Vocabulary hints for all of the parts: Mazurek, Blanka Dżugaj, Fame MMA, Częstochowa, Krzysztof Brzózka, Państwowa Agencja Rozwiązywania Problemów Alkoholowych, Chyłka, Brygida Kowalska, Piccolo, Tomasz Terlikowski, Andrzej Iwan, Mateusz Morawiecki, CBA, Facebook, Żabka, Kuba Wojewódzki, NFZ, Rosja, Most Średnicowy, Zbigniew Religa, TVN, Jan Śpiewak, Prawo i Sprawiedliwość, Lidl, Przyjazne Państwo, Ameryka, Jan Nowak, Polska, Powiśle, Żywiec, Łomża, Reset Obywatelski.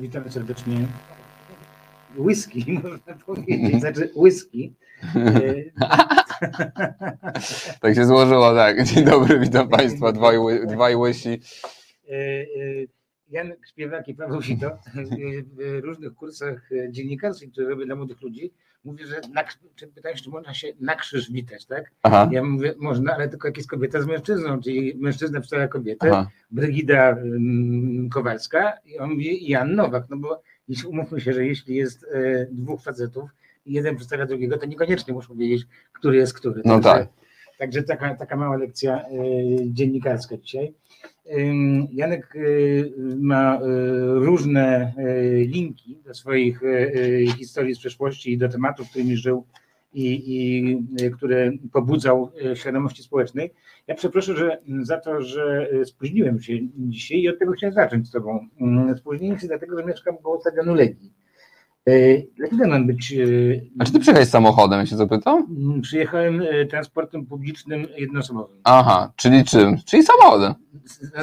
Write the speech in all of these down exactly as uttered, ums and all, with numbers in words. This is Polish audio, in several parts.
Witamy serdecznie. Whisky, można powiedzieć, znaczy whisky. Tak się złożyło, tak. Dzień dobry, witam Państwa, dwaj, dwaj łysi. Jan Śpiewak i Paweł Sito w różnych kursach dziennikarskich, które robię dla młodych ludzi, mówię, że na, czy pytałeś, czy można się na krzyż witać, tak? Aha. Ja mówię, można, ale tylko jak jest kobieta z mężczyzną, czyli mężczyzna wstała kobietę, aha. Brygida Kowalska i on mówi Jan Nowak, no bo jeśli umówmy się, że jeśli jest e, dwóch facetów i jeden przedstawia drugiego, to niekoniecznie muszą wiedzieć, który jest który. No także, tak. Także taka, taka mała lekcja e, dziennikarska dzisiaj. E, Janek e, ma e, różne e, linki do swoich e, historii z przeszłości i do tematów, którymi żył i, i e, które pobudzał e, świadomości społecznej. Ja przepraszam że, za to, że spóźniłem się dzisiaj i od tego chciałem zacząć z Tobą. Spóźniłem się dlatego, że mieszkam koło stadionu Legii. Dlaczego mam być... A czy ty przyjechałeś samochodem, ja się zapytam? Przyjechałem transportem publicznym jednoosobowym. Aha, czyli czym? Czyli samochodem.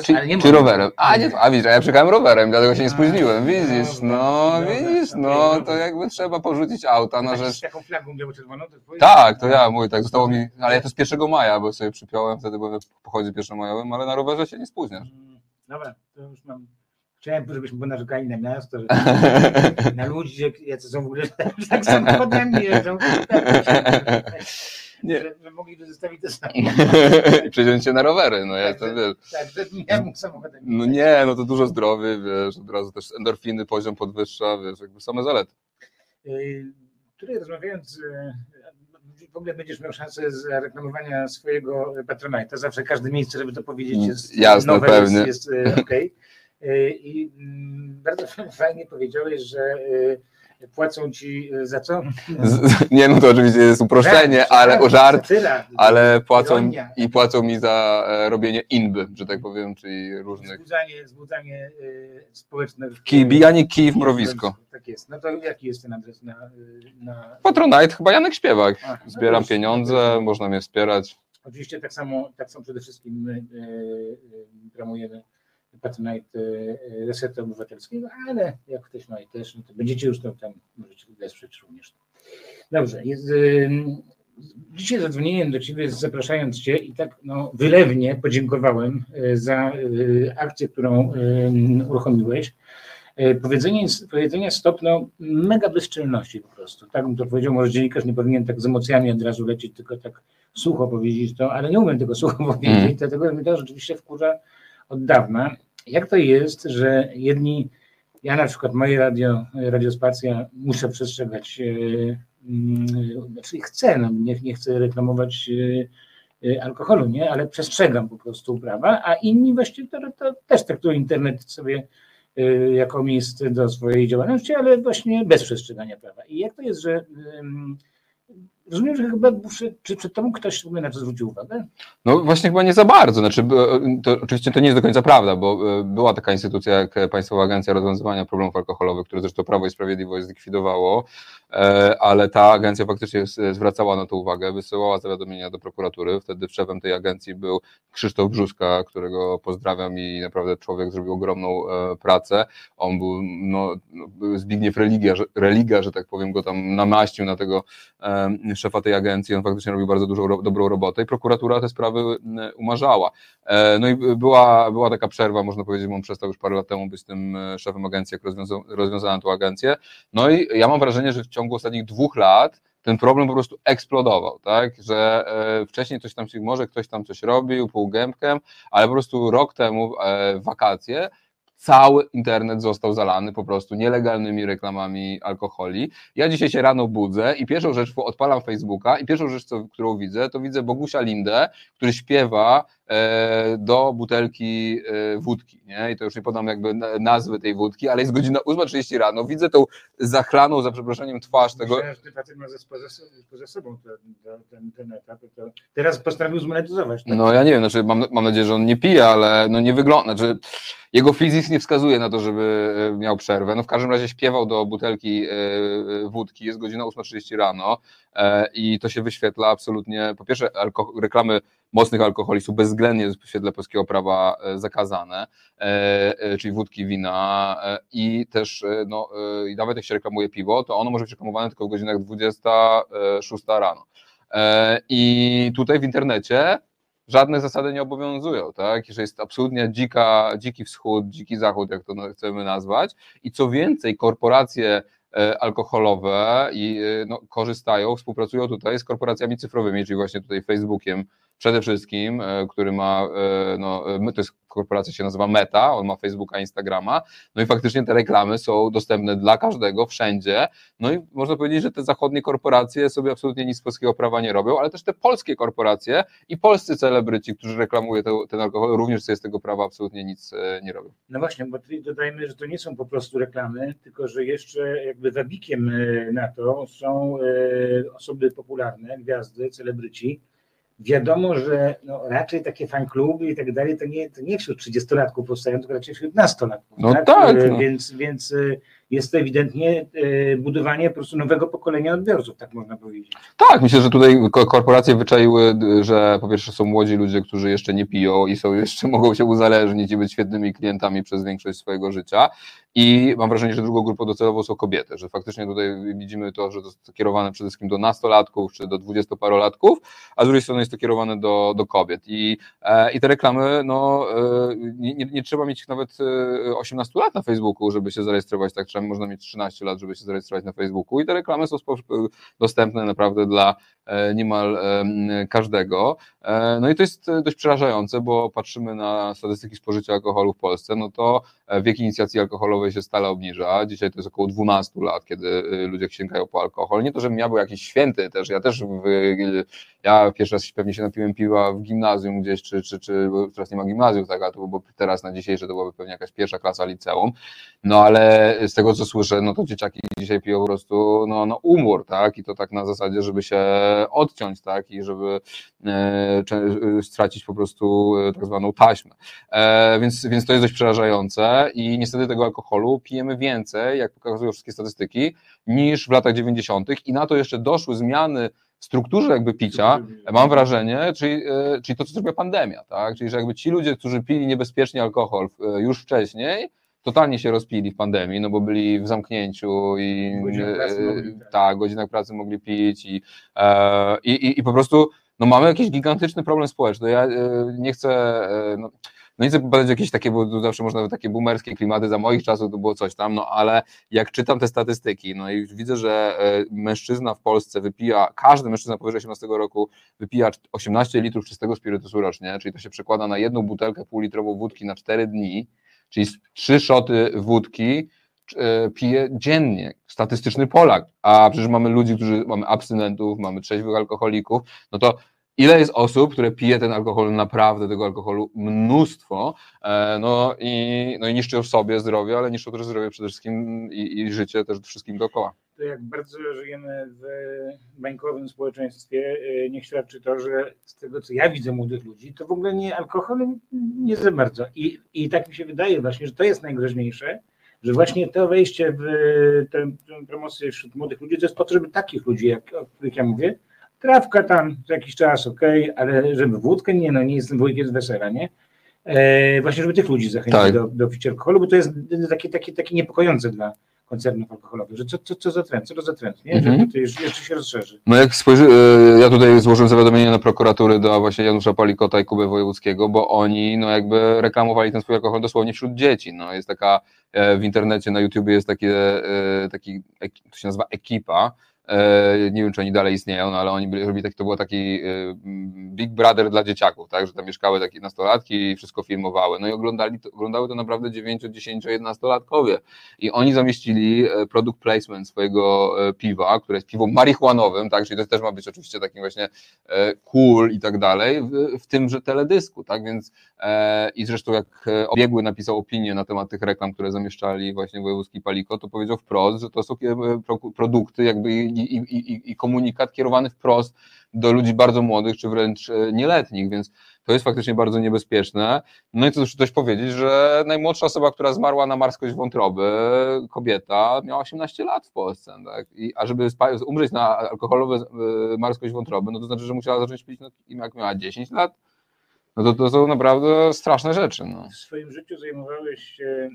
Czy, ale nie czy rowerem? A, nie, a widzisz, a ja przyjechałem rowerem, dlatego się nie spóźniłem. Widzisz, no, widzisz, no, to jakby trzeba porzucić auta na rzecz... Taką flagą biało-czerwoną? Tak, to ja, mój, tak zostało mi... Ale ja to z pierwszego maja, bo sobie przypiąłem, wtedy byłem w pochodzie pierwszomajowym, ale na rowerze się nie spóźniasz. Dobra, to już mam... Chciałem, żebyśmy byli narzekali na miasto, że, na ludzi, jak, jacy są w ogóle tak samo ode mnie jeżdżą, że, że mogliby zostawić to samo. Przeciąć się na rowery, no ja tak, to wiesz. Tak, że ja mógł samochodem. No nie, no to dużo zdrowy, wiesz, od razu też endorfiny, poziom podwyższa, wiesz, jakby same zalety. Tutaj rozmawiając, w ogóle będziesz miał szansę z reklamowania swojego Patronite'a, zawsze każde miejsce, żeby to powiedzieć jest jasne, nowe, pewnie. jest, jest okej. I bardzo fajnie powiedziałeś, że płacą ci za co? Nie, no to oczywiście jest uproszczenie, żart, ale żart, satyra, ale płacą ironia. I płacą mi za robienie inby, że tak powiem, czyli różnych... Zbudzanie, zbudzanie społeczne... Kij, bijanie kij w mrowisko. Tak jest. No to jaki jest ten adres na... na... Patronite, chyba Janek Śpiewak. Ach, zbieram no pieniądze, to... można mnie wspierać. Oczywiście tak samo, tak samo przede wszystkim my promujemy Patronite Reset Obywatelskiego, ale jak ktoś ma i też, no to będziecie już tam, tam możecie wesprzeć również. Dobrze, jest, y, dzisiaj zadzwoniłem do Ciebie, zapraszając Cię i tak no, wylewnie podziękowałem za y, akcję, którą y, uruchomiłeś. Y, powiedzenie, powiedzenie stop, no mega bezczelności po prostu. Tak bym to powiedział, może dziennikarz nie powinien tak z emocjami od razu lecieć, tylko tak sucho powiedzieć to, ale nie umiem tego sucho powiedzieć, mm. dlatego mi to rzeczywiście wkurza od dawna. Jak to jest, że jedni, ja na przykład moje radio, Radiospacja muszę przestrzegać, yy, yy, znaczy chcę, no, nie, nie chcę reklamować yy, yy, alkoholu, nie, ale przestrzegam po prostu prawa, a inni właściwie to, to też traktują internet sobie yy, jako miejsce do swojej działalności, ale właśnie bez przestrzegania prawa. I jak to jest, że yy, rozumiem, że chyba muszę, czy przed tobą ktoś na to zwrócił uwagę? No właśnie chyba nie za bardzo. Znaczy, to, oczywiście to nie jest do końca prawda, bo była taka instytucja jak Państwowa Agencja Rozwiązywania Problemów Alkoholowych, które zresztą Prawo i Sprawiedliwość zlikwidowało, ale ta agencja faktycznie zwracała na to uwagę, wysyłała zawiadomienia do prokuratury. Wtedy szefem tej agencji był Krzysztof Brzózka, którego pozdrawiam i naprawdę człowiek zrobił ogromną pracę. On był, no, Zbigniew Religa, Religa, że tak powiem, go tam namaścił na tego szefa tej agencji, on faktycznie robił bardzo dużą ro- dobrą robotę i prokuratura te sprawy umarzała. E, no i była, była taka przerwa, można powiedzieć, bo on przestał już parę lat temu być tym szefem agencji, jak rozwiąza- rozwiązano tą agencję. No i ja mam wrażenie, że w ciągu ostatnich dwóch lat ten problem po prostu eksplodował, tak, że e, wcześniej coś tam się, może ktoś tam coś robił półgębkiem, ale po prostu rok temu e, wakacje, cały internet został zalany po prostu nielegalnymi reklamami alkoholi. Ja dzisiaj się rano budzę i pierwszą rzecz, odpalam Facebooka i pierwszą rzecz, co, którą widzę, to widzę Bogusia Lindę, który śpiewa e, do butelki e, wódki, nie? I to już nie podam jakby nazwy tej wódki, ale jest godzina ósma trzydzieści rano, widzę tą zachlaną, za przeproszeniem, twarz tego... Myślałem, że ty facet ma poza, poza sobą ten, ten, ten etap, to teraz postanowił zmonetyzować. Tak? No ja nie wiem, znaczy mam, mam nadzieję, że on nie pije, ale no nie wygląda, znaczy... Jego fizyk nie wskazuje na to, żeby miał przerwę. No w każdym razie śpiewał do butelki wódki, jest godzina ósma trzydzieści rano i to się wyświetla absolutnie, po pierwsze alko- reklamy mocnych alkoholi są bezwzględnie w świetle polskiego prawa zakazane, czyli wódki, wina i też no, i nawet jak się reklamuje piwo, to ono może być reklamowane tylko w godzinach dwudziesta szósta rano. I tutaj w internecie żadne zasady nie obowiązują, tak? Że jest absolutnie dzika, dziki wschód, dziki zachód, jak to chcemy nazwać. I co więcej, korporacje alkoholowe i, no, korzystają, współpracują tutaj z korporacjami cyfrowymi, czyli właśnie tutaj Facebookiem przede wszystkim, który ma, no, to jest korporacja, się nazywa Meta, on ma Facebooka, Instagrama, no i faktycznie te reklamy są dostępne dla każdego, wszędzie, no i można powiedzieć, że te zachodnie korporacje sobie absolutnie nic z polskiego prawa nie robią, ale też te polskie korporacje i polscy celebryci, którzy reklamują te, ten alkohol, również sobie z tego prawa absolutnie nic nie robią. No właśnie, bo tutaj dodajmy, że to nie są po prostu reklamy, tylko że jeszcze jakby wabikiem na to są osoby popularne, gwiazdy, celebryci. Wiadomo, że no, raczej takie fankluby i tak dalej, to nie, to nie wśród trzydziestolatków powstają, tylko raczej wśród nastolatków. No tak, tak no. Więc, więc jest to ewidentnie budowanie po prostu nowego pokolenia odbiorców, tak można powiedzieć. Tak, myślę, że tutaj korporacje wyczaiły, że po pierwsze są młodzi ludzie, którzy jeszcze nie piją i są jeszcze mogą się uzależnić i być świetnymi klientami przez większość swojego życia. I mam wrażenie, że drugą grupą docelową są kobiety, że faktycznie tutaj widzimy to, że to jest kierowane przede wszystkim do nastolatków czy do dwudziestoparolatków, a z drugiej strony jest to kierowane do, do kobiet. I, e, i te reklamy, no e, nie, nie trzeba mieć nawet osiemnastu lat na Facebooku, żeby się zarejestrować, tak trzeba, można mieć trzynaście lat, żeby się zarejestrować na Facebooku i te reklamy są dostępne naprawdę dla e, niemal e, każdego. E, no i to jest dość przerażające, bo patrzymy na statystyki spożycia alkoholu w Polsce, no to wiek inicjacji alkoholowej się stale obniża. Dzisiaj to jest około dwunastu lat, kiedy ludzie sięgają po alkohol. Nie to, żebym ja był jakiś święty też. Ja też w, ja pierwszy raz pewnie się napiłem piwa w gimnazjum gdzieś, czy, czy, czy teraz nie ma gimnazjum, tak, a to bo teraz na dzisiejsze to byłaby pewnie jakaś pierwsza klasa liceum. No ale z tego, co słyszę, no to dzieciaki dzisiaj piją po prostu no, no umór, tak? I to tak na zasadzie, żeby się odciąć, tak? I żeby e, stracić po prostu tak zwaną taśmę. E, więc, więc to jest dość przerażające i niestety tego alkoholu pijemy więcej, jak pokazują wszystkie statystyki, niż w latach dziewięćdziesiątych i na to jeszcze doszły zmiany w strukturze jakby picia, mam wrażenie, czyli, czyli to, co zrobiła pandemia, tak? Czyli że jakby ci ludzie, którzy pili niebezpiecznie alkohol już wcześniej, totalnie się rozpili w pandemii, no bo byli w zamknięciu i godzinach pracy mogli, tak. Ta, godzinach pracy mogli pić i, i, i, i po prostu no mamy jakiś gigantyczny problem społeczny. Ja nie chcę... No, No nie chcę badać jakieś takie, bo zawsze można takie boomerskie klimaty, za moich czasów to było coś tam, no ale jak czytam te statystyki, no i widzę, że mężczyzna w Polsce wypija, każdy mężczyzna powyżej osiemnastego roku wypija osiemnaście litrów czystego spirytusu rocznie, czyli to się przekłada na jedną butelkę półlitrową wódki na cztery dni, czyli trzy szoty wódki pije dziennie, statystyczny Polak, a przecież mamy ludzi, którzy mamy abstynentów, mamy trzeźwych alkoholików, no to ile jest osób, które pije ten alkohol, naprawdę tego alkoholu mnóstwo, no i, no i niszczą sobie zdrowie, ale niszczą też zdrowie przede wszystkim i, i życie też wszystkim dookoła. To jak bardzo żyjemy w bańkowym społeczeństwie, niech świadczy to, że z tego, co ja widzę młodych ludzi, to w ogóle nie alkohol, nie za bardzo. I, i tak mi się wydaje właśnie, że to jest najgroźniejsze, że właśnie to wejście w tę promocję wśród młodych ludzi, to jest po to, żeby takich ludzi, jak, o których ja mówię, trawka tam za jakiś czas, okej, okay, ale żeby wódkę, nie no, nie jestem wujkiem z wesela, nie? E, właśnie, żeby tych ludzi zachęcić tak. do, do picia alkoholu, bo to jest takie, takie, takie niepokojące dla koncernów alkoholowych, że co, co, co za trend, co to za trend, nie? Mm-hmm. Że to jeszcze, jeszcze się rozszerzy. No jak spojrzy, ja tutaj złożyłem zawiadomienie na prokuratury do właśnie Janusza Palikota i Kuby Wojewódzkiego, bo oni no jakby reklamowali ten swój alkohol dosłownie wśród dzieci, no jest taka, w internecie, na YouTubie jest taki, taki to się nazywa ekipa, nie wiem, czy oni dalej istnieją, no ale oni byli, robili taki, to był taki Big Brother dla dzieciaków, tak, że tam mieszkały takie nastolatki i wszystko filmowały, no i oglądali to, oglądały to naprawdę dziewięcio-, dziesięcio-, jedenastolatkowie i oni zamieścili product placement swojego piwa, które jest piwą marihuanowym, tak, czyli to też ma być oczywiście takim właśnie cool i tak dalej, w tymże teledysku, tak, więc i zresztą jak Obiegły napisał opinię na temat tych reklam, które zamieszczali właśnie Wojewódzki Palikot, to powiedział wprost, że to są produkty jakby I, i, i komunikat kierowany wprost do ludzi bardzo młodych, czy wręcz nieletnich, więc To jest faktycznie bardzo niebezpieczne. No i to muszę też powiedzieć, że najmłodsza osoba, która zmarła na marskość wątroby, kobieta, miała osiemnaście lat w Polsce. Tak? I, a żeby umrzeć na alkoholową marskość wątroby, no to znaczy, że musiała zacząć pić, no, jak miała dziesięć lat. No to, to są naprawdę straszne rzeczy. No. W swoim życiu zajmowałeś się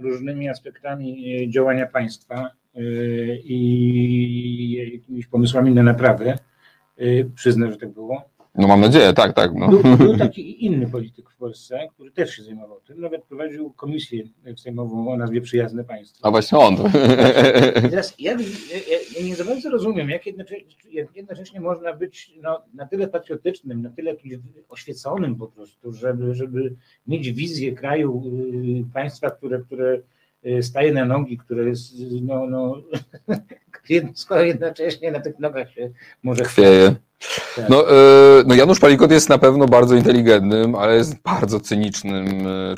różnymi aspektami działania państwa i jakimiś pomysłami na naprawę. Przyznam, że tak było. No mam nadzieję, tak, tak. No. Był, był taki inny polityk w Polsce, który też się zajmował tym, nawet prowadził komisję sejmową o nazwie Przyjazne Państwo. A właśnie on. Teraz ja, ja, ja nie za bardzo rozumiem, jak jednocześnie, jak jednocześnie można być no, na tyle patriotycznym, na tyle jakimś oświeconym po prostu, żeby, żeby mieć wizję kraju, państwa, które, które staje na nogi, które jest, no, no, skoro jednocześnie na tych nogach się może chwieje. No, no Janusz Palikot jest na pewno bardzo inteligentnym, ale jest bardzo cynicznym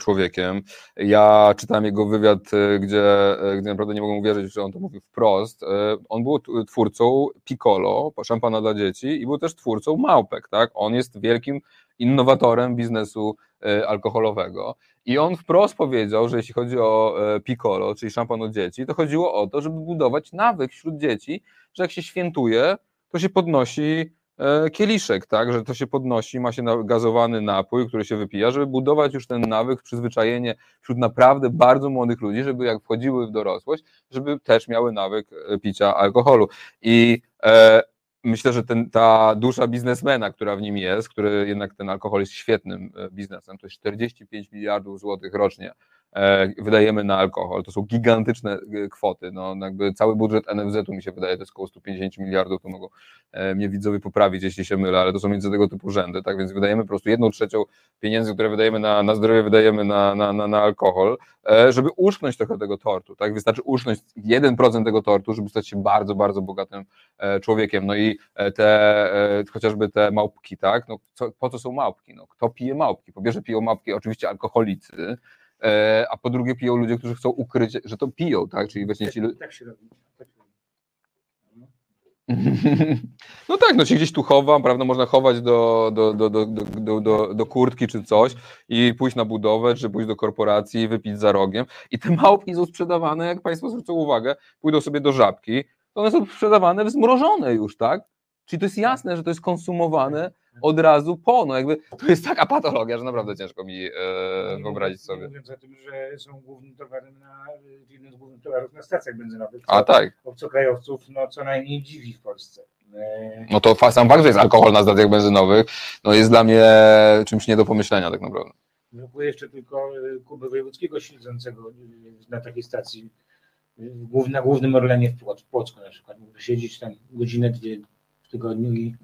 człowiekiem. Ja czytałem jego wywiad, gdzie, gdzie naprawdę nie mogłem uwierzyć, że on to mówił wprost. On był twórcą Piccolo, szampana dla dzieci, i był też twórcą małpek. Tak? On jest wielkim innowatorem biznesu alkoholowego. I on wprost powiedział, że jeśli chodzi o Piccolo, czyli szampan od dzieci, to chodziło o to, żeby budować nawyk wśród dzieci, że jak się świętuje, to się podnosi kieliszek, tak, że to się podnosi, ma się gazowany napój, który się wypija, żeby budować już ten nawyk, przyzwyczajenie wśród naprawdę bardzo młodych ludzi, żeby jak wchodziły w dorosłość, żeby też miały nawyk picia alkoholu. I e, myślę, że ten, ta dusza biznesmena, która w nim jest, który jednak ten alkohol jest świetnym biznesem, to jest czterdzieści pięć miliardów złotych rocznie wydajemy na alkohol, to są gigantyczne kwoty, no jakby cały budżet N F Z-u mi się wydaje, to jest około stu pięćdziesięciu miliardów, to mogą mnie widzowie poprawić, jeśli się mylę, ale to są między tego typu rzędy, tak więc wydajemy po prostu jedną trzecią pieniędzy, które wydajemy na, na zdrowie, wydajemy na, na, na, na alkohol, żeby uszknąć trochę tego tortu, tak, wystarczy uszknąć jeden procent tego tortu, żeby stać się bardzo, bardzo bogatym człowiekiem, no i te, chociażby te małpki, tak, no co, po co są małpki, no kto pije małpki, po pierwsze piją małpki oczywiście alkoholicy, a po drugie piją ludzie, którzy chcą ukryć, że to piją, tak? Czyli właśnie ci ludzie. Tak się robi. No tak, no się gdzieś tu chowam, prawda, można chować do, do, do, do, do, do, do kurtki czy coś i pójść na budowę, czy pójść do korporacji, wypić za rogiem. I te małpki są sprzedawane, jak Państwo zwrócą uwagę, pójdą sobie do Żabki, to one są sprzedawane wzmrożone już, tak? Czyli to jest jasne, że to jest konsumowane od razu po, no jakby to jest taka patologia, że naprawdę ciężko mi e, wyobrazić sobie. Mówiąc o tym, że są głównym towarem na, jednym z głównych towarów na stacjach benzynowych. A tak. Obcokrajowców, no co najmniej dziwi w Polsce. E... No to sam fakt, że jest alkohol na stacjach benzynowych, no jest dla mnie czymś nie do pomyślenia tak naprawdę. Brakuje jeszcze tylko Kuby Wojewódzkiego śledzącego na takiej stacji, na głównym Orlenie w Płocku na przykład. Mógłby siedzieć tam godzinę, dwie w tygodniu i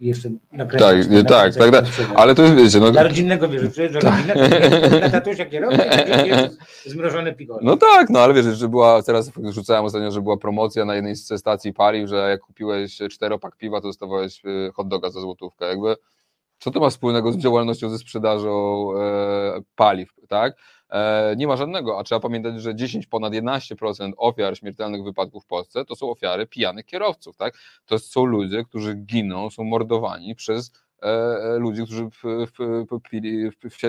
jeszcze nakręcać. Tak, na tak, tak, tak, ale to jest, wiecie... No... Dla rodzinnego, wiesz, przecież dla tak. rodziny, na tatusiach nie robię, zmrożone pigole. No tak, no ale wiesz, że była, teraz rzucałem ostatnio, że była promocja na jednej z stacji paliw, że jak kupiłeś czteropak piwa, to dostawałeś hot doga za złotówkę, jakby... Co to ma wspólnego z działalnością, ze sprzedażą e, paliw, tak? E, nie ma żadnego, a trzeba pamiętać, że dziesięć, ponad jedenaście procent ofiar śmiertelnych wypadków w Polsce to są ofiary pijanych kierowców, tak? To są ludzie, którzy giną, są mordowani przez e, ludzi, którzy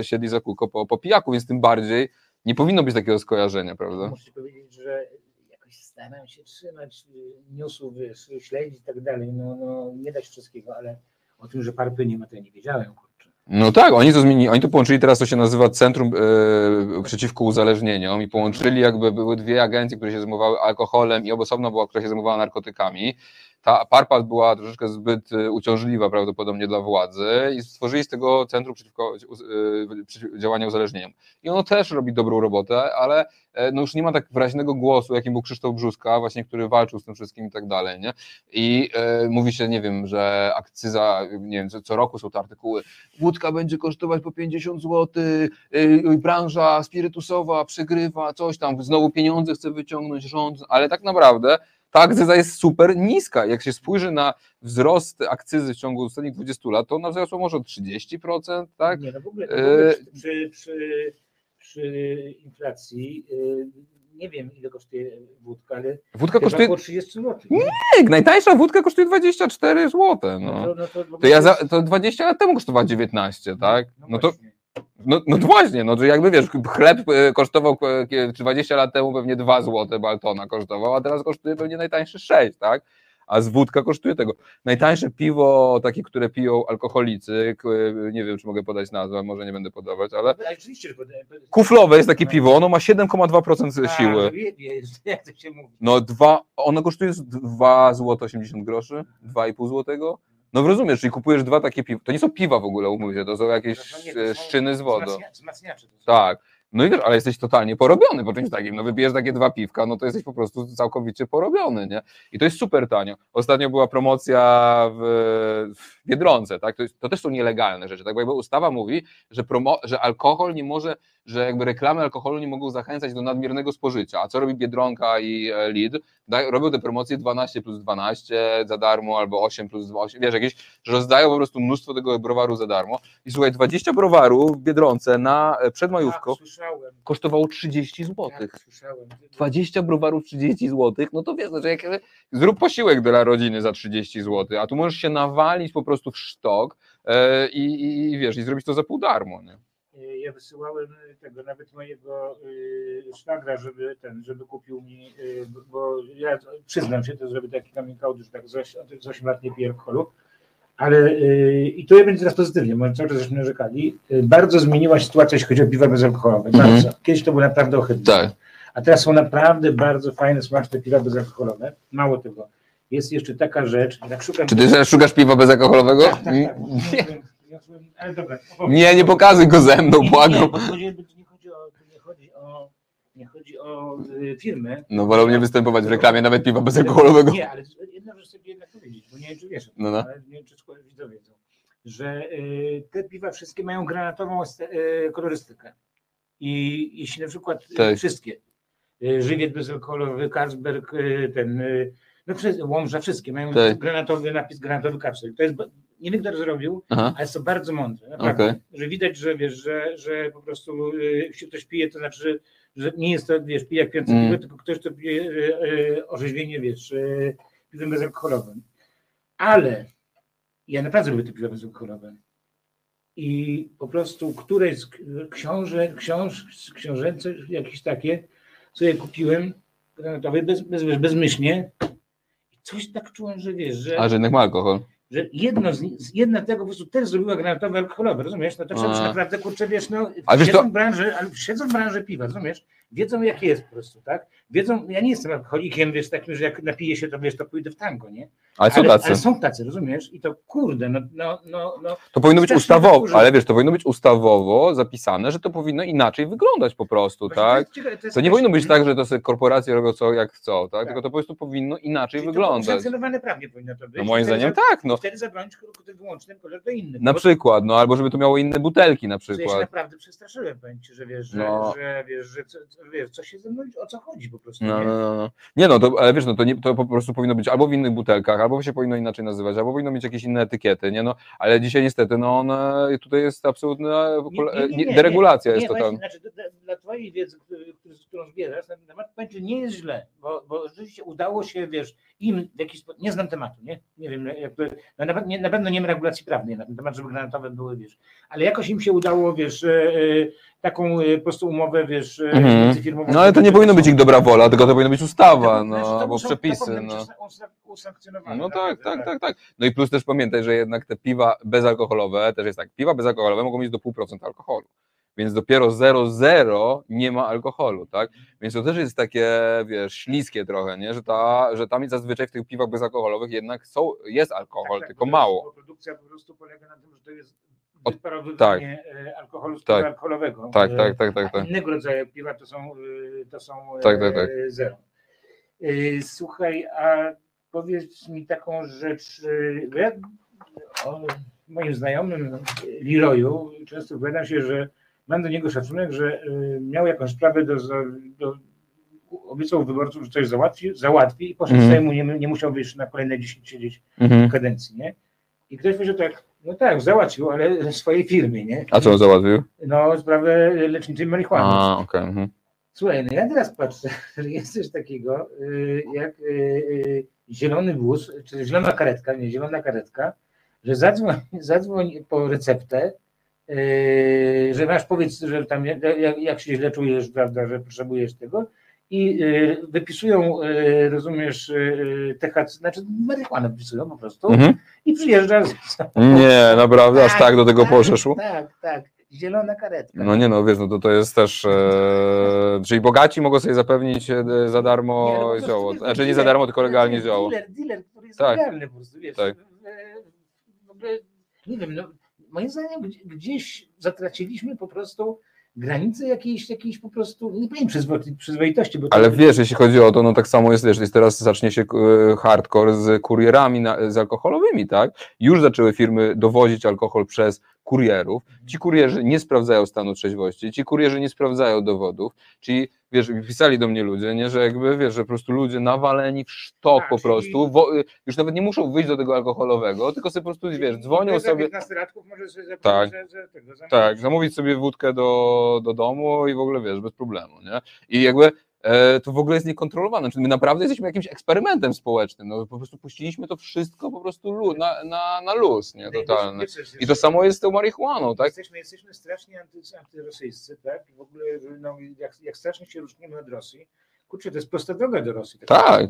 siedli za kółko po, po pijaku, więc tym bardziej nie powinno być takiego skojarzenia, prawda? Muszę powiedzieć, że jakoś staram się trzymać newsów, śledzić i tak dalej, no, no nie dać wszystkiego, ale... O tym, że parpy nie ma, to ja nie wiedziałem. Kurczę. No tak, oni to zmienili, oni to połączyli teraz, to się nazywa Centrum yy, Przeciwko Uzależnieniom i połączyli, jakby były dwie agencje, które się zajmowały alkoholem i osobno była, która się zajmowała narkotykami. Ta Parpa była troszeczkę zbyt uciążliwa prawdopodobnie dla władzy i stworzyli z tego Centrum Przeciwko Działania Uzależnieniom. I ono też robi dobrą robotę, ale no już nie ma tak wyraźnego głosu, jakim był Krzysztof Brzózka, właśnie, który walczył z tym wszystkim i tak dalej. Nie? I e, mówi się, nie wiem, że akcyza, nie wiem, że co roku są te artykuły, wódka będzie kosztować po pięćdziesiąt złotych, yy, branża spirytusowa przegrywa, coś tam, znowu pieniądze chce wyciągnąć rząd, ale tak naprawdę ta akcyza jest super niska. Jak się spojrzy na wzrost akcyzy w ciągu ostatnich dwudziestu lat, to ona wzrosła może o trzydzieści procent. Tak? Nie, no w ogóle, w ogóle przy, przy, przy inflacji nie wiem, ile kosztuje wódka, ale wódka kosztuje około trzydzieści złotych. Nie? nie, najtańsza wódka kosztuje dwadzieścia cztery złote. No. No to, no to, to, ja za, to dwadzieścia lat temu kosztowała dziewiętnaście, tak? No, no to. No, no właśnie, no, że jakby wiesz, chleb kosztował dwadzieścia lat temu pewnie dwa złote, Baltona kosztował, a teraz kosztuje pewnie najtańszy sześć, tak? A z wódka kosztuje tego. Najtańsze piwo, takie, które piją alkoholicy, nie wiem, czy mogę podać nazwę, może nie będę podawać, ale kuflowe jest takie piwo, ono ma siedem przecinek dwa procent siły. No dwa, ono kosztuje dwa złote osiemdziesiąt groszy, dwa i pół złotego. No rozumiesz, czyli kupujesz dwa takie piwa, to nie są piwa w ogóle, umówmy się, to są jakieś no nie, to szczyny z wodą. Wzmacniacze. Tak, no i wiesz, ale jesteś totalnie porobiony po czymś takim, no wypijesz takie dwa piwka, no to jesteś po prostu całkowicie porobiony, nie? I to jest super tanio. Ostatnio była promocja w, w Biedronce, tak, to, jest, to też są nielegalne rzeczy, tak, bo jakby ustawa mówi, że, promo, że alkohol nie może, że jakby reklamy alkoholu nie mogą zachęcać do nadmiernego spożycia, a co robi Biedronka i Lidl? Daj, robią te promocje dwanaście plus dwanaście za darmo, albo osiem plus osiem, wiesz, jakieś, że rozdają po prostu mnóstwo tego browaru za darmo i słuchaj, dwadzieścia browarów w Biedronce na, przed majówką tak, kosztowało trzydzieści złotych. Tak, słyszałem. dwadzieścia browarów trzydzieści złotych, no to wiesz, znaczy jak, zrób posiłek dla rodziny za trzydzieści złotych, a tu możesz się nawalić po prostu w sztok yy, i, i wiesz, i zrobić to za pół darmo, nie? Ja wysyłałem tego nawet mojego y, szwagra, żeby ten, żeby kupił mi, y, bo ja przyznam się, to zrobię taki coming out, że tak z osiem lat nie piję alkoholu, ale y, i to ja będzie teraz pozytywnie, bo cały czas żeśmy narzekali, y, bardzo zmieniła się sytuacja, jeśli chodzi o piwa bezalkoholowe, mm-hmm. bardzo. Kiedyś to było naprawdę ohydne, tak. A teraz są naprawdę bardzo fajne, smaczne piwa bezalkoholowe, mało tego, jest jeszcze taka rzecz, jak szukam... Czy ty teraz szukasz piwa bezalkoholowego? Tak, tak, tak. Mm. Ale dobra, nie, nie pokazuj go ze mną, błagam. Nie, bo chodzi, nie chodzi o, nie chodzi o, nie chodzi o y, firmy. No wolą nie występować w reklamie, nawet piwa bezalkoholowego. Nie, ale jedna rzecz sobie jednak powiedzieć, bo nie wiem, czy wiesz, no, no. Ale nie wiem, czy widzowie wiedzą, że y, te piwa wszystkie mają granatową y, kolorystykę. I jeśli na przykład tak. wszystkie, y, żywiec bezalkoholowy, Carlsberg, y, ten, y, no Łomża, wszystkie mają tak. granatowy napis, granatowy kapsel. To jest... Nie wiem, kto to zrobił, aha, ale są bardzo mądre, naprawdę, okay. Że widać, że wiesz, że, że po prostu y, się ktoś pije, to znaczy, że, że nie jest to, wiesz, pijak pijący mm. tylko ktoś, kto pije y, y, orzeźwienie, wiesz, y, piwem bezalkoholowym. Ale ja naprawdę lubię te piwa bezalkoholowe i po prostu któreś z książek, książ, książęce, jakieś takie, co ja kupiłem, bez, bez, bez, bezmyślnie i coś tak czułem, że wiesz, że... A, że jednak ma alkohol. Że jedno z, jedna tego po prostu też zrobiła granatowe alkoholowe, rozumiesz? No to trzeba być naprawdę, kurczę, wiesz, no, siedzą, to... w branży, ale siedzą w branży piwa, rozumiesz? Wiedzą, jakie jest po prostu, tak? Wiedzą, ja nie jestem alkoholikiem, wiesz, takim, że jak napiję się, to wiesz, to pójdę w tango, nie? Ale są ale, tacy. Ale są tacy, rozumiesz? I to, kurde, no... no, no, no to powinno być ustawowo, tak, ale wiesz, to powinno być ustawowo zapisane, że to powinno inaczej wyglądać po prostu, właśnie, tak? To, jest ciekawe, to, jest to nie też... powinno być tak, że to sobie korporacje robią co, jak chcą, tak? tak? Tylko to po prostu powinno inaczej czyli wyglądać. To sankcjonowane prawnie powinno to być. No moim zdaniem za... tak, no. Wtedy zabronić wyłączny kolor do innych. Na bo... przykład, no albo żeby to miało inne butelki na przykład. Ja się naprawdę przestraszyłem, powiem ci, że wiesz, że, no. że, wiesz, że co, wiesz, co się ze mną, o co chodzi po prostu. No, nie? No, no, no. Nie no, to, ale wiesz, no, to, nie, to po prostu powinno być albo w innych butelkach, albo się powinno inaczej nazywać, albo powinno mieć jakieś inne etykiety, nie no, ale dzisiaj niestety, no ona, tutaj jest absolutna nie, nie, nie, nie, deregulacja. Nie, nie, jest to tam. Znaczy, dla twojej wiedzy, którą zbierasz na ten temat, powiem ci, nie jest źle, bo, bo rzeczywiście udało się, wiesz, im w jakiś sposób, nie znam tematu, nie, nie wiem, jakby, no, na, nie, na pewno nie ma regulacji prawnej na ten temat, żeby granatowe były, wiesz, ale jakoś im się udało, wiesz, yy, taką po prostu umowę, wiesz, mm. firmową. No ale to nie powinno być ich dobra wola, tylko to powinna być ustawa, no, albo przepisy. No, no tak, tak, tak, tak. No i plus też pamiętaj, że jednak te piwa bezalkoholowe, też jest tak, piwa bezalkoholowe mogą mieć do zero przecinek pięć procent alkoholu, więc dopiero zero przecinek zero nie ma alkoholu, tak? Więc to też jest takie, wiesz, śliskie trochę, nie? Że, ta, że tam zazwyczaj w tych piwach bezalkoholowych jednak są, jest alkohol, tak, tak, tylko mało. Bo produkcja po prostu polega na tym, że to jest wyparowywanie tak. alkoholu z tak. alkoholowego. Tak, tak, tak, tak, tak. Innego rodzaju piwa to są, to są tak, tak, tak. zero. Słuchaj, a powiedz mi taką rzecz, ja o moim znajomym Liroju często wypowiadam się, że mam do niego szacunek, że miał jakąś sprawę do, do obiecał wyborców, że coś załatwi, załatwi i poszedł mm. mu nie, nie musiał wyjść na kolejne dziesięć siedzieć mm. kadencji, nie? I ktoś powiedział tak, no tak, załatwił, ale w swojej firmie, nie? A co on załatwił? No, sprawę leczniczej marihuany. A, okej. Okay. Mhm. Słuchaj, no ja teraz patrzę, że jest coś takiego jak zielony wóz, czy zielona karetka, nie zielona karetka, że zadzwoń, zadzwoń po receptę, że masz, powiedz, że tam jak, jak się źle czujesz, prawda, że potrzebujesz tego i wypisują, rozumiesz, T H C, znaczy marihuanę wypisują po prostu mhm. i przyjeżdżasz. Nie, naprawdę, tak, aż tak do tego tak, poszło? Tak, tak. Zielona karetka. No nie no, wiesz, no to, to jest też... E, czyli bogaci mogą sobie zapewnić za darmo nie, no zioło. Znaczy dealer, nie za darmo, tylko legalnie dealer, zioło. Dealer, dealer, który jest tak. legalny po prostu, wiesz. Tak. W ogóle, nie wiem, no, moim zdaniem gdzieś zatraciliśmy po prostu granice jakiejś, jakiejś po prostu, nie powiem przyzwoitości. Bo ale to... wiesz, jeśli chodzi o to, no tak samo jest, wiesz, teraz zacznie się hardcore z kurierami na, z alkoholowymi, tak? Już zaczęły firmy dowozić alkohol przez kurierów. Ci kurierzy nie sprawdzają stanu trzeźwości, ci kurierzy nie sprawdzają dowodów, czyli wiesz, pisali do mnie ludzie, nie, że jakby, wiesz, że po prostu ludzie nawaleni w sztok A, po prostu, wo, już nawet nie muszą wyjść do tego alkoholowego, tylko sobie po prostu, wiesz, dzwonią sobie... piętnaście latków może sobie zapić, tak, że, że tego zamówić. Tak, zamówić sobie wódkę do, do domu i w ogóle, wiesz, bez problemu, nie? I jakby e, to w ogóle jest niekontrolowane, czyli my naprawdę jesteśmy jakimś eksperymentem społecznym, no po prostu puściliśmy to wszystko po prostu lu, na, na, na luz, nie, totalny. I to samo jest z tą marihuaną, tak? Jesteśmy, jesteśmy strasznie anty, antyrosyjscy, tak? I w ogóle, no, jak, jak strasznie się różnimy od Rosji, kurczę, to jest prosta droga do Rosji. Tak. tak.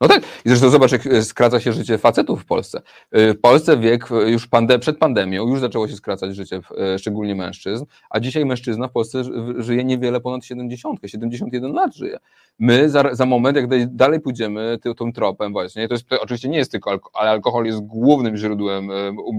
No tak, i zresztą zobacz, jak skraca się życie facetów w Polsce. W Polsce wiek już pande- przed pandemią już zaczęło się skracać życie, szczególnie mężczyzn, a dzisiaj mężczyzna w Polsce żyje niewiele ponad siedemdziesiąt, siedemdziesiąt jeden lat żyje. My za, za moment, jak dalej pójdziemy ty, tą tropem właśnie, to, jest, to oczywiście nie jest tylko alkohol, ale alkohol jest głównym źródłem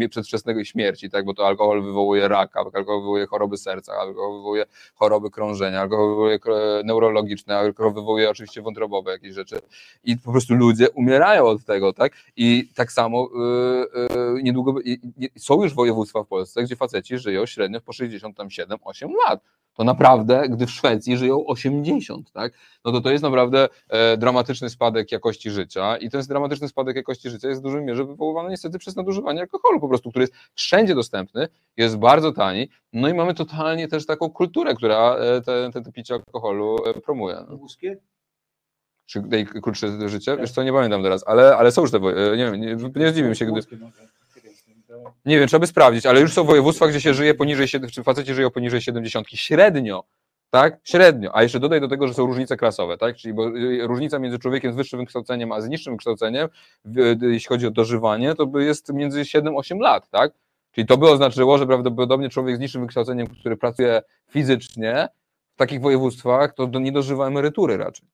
przedwczesnej śmierci, tak, bo to alkohol wywołuje raka, alkohol wywołuje choroby serca, alkohol wywołuje choroby krążenia, alkohol wywołuje neurologiczne, alkohol wywołuje oczywiście wątrobowe jakieś rzeczy i po prostu ludzie umierają od tego, tak? I tak samo yy, yy, niedługo yy, yy, są już województwa w Polsce, gdzie faceci żyją średnio po sześćdziesiąt siedem, osiem lat. To naprawdę, gdy w Szwecji żyją osiemdziesiąt, tak? No to to jest naprawdę e, dramatyczny spadek jakości życia i ten dramatyczny spadek jakości życia jest w dużej mierze wywoływany niestety przez nadużywanie alkoholu po prostu, który jest wszędzie dostępny, jest bardzo tani, no i mamy totalnie też taką kulturę, która e, te, te, te picie alkoholu e, promuje. No. Czy najkrótsze życie? Tak. Wiesz co, nie pamiętam teraz, ale, ale są już te województwa, nie wiem, nie, nie zdziwię się, gdy... Nie wiem, trzeba by sprawdzić, ale już są województwa, gdzie się żyje poniżej, czy faceci żyją poniżej siedemdziesiątki średnio, tak? Średnio, a jeszcze dodaj do tego, że są różnice klasowe, tak? Czyli bo różnica między człowiekiem z wyższym wykształceniem, a z niższym wykształceniem, jeśli chodzi o dożywanie, to jest między siedem osiem lat, tak? Czyli to by oznaczyło, że prawdopodobnie człowiek z niższym wykształceniem, który pracuje fizycznie w takich województwach, to nie dożywa emerytury raczej.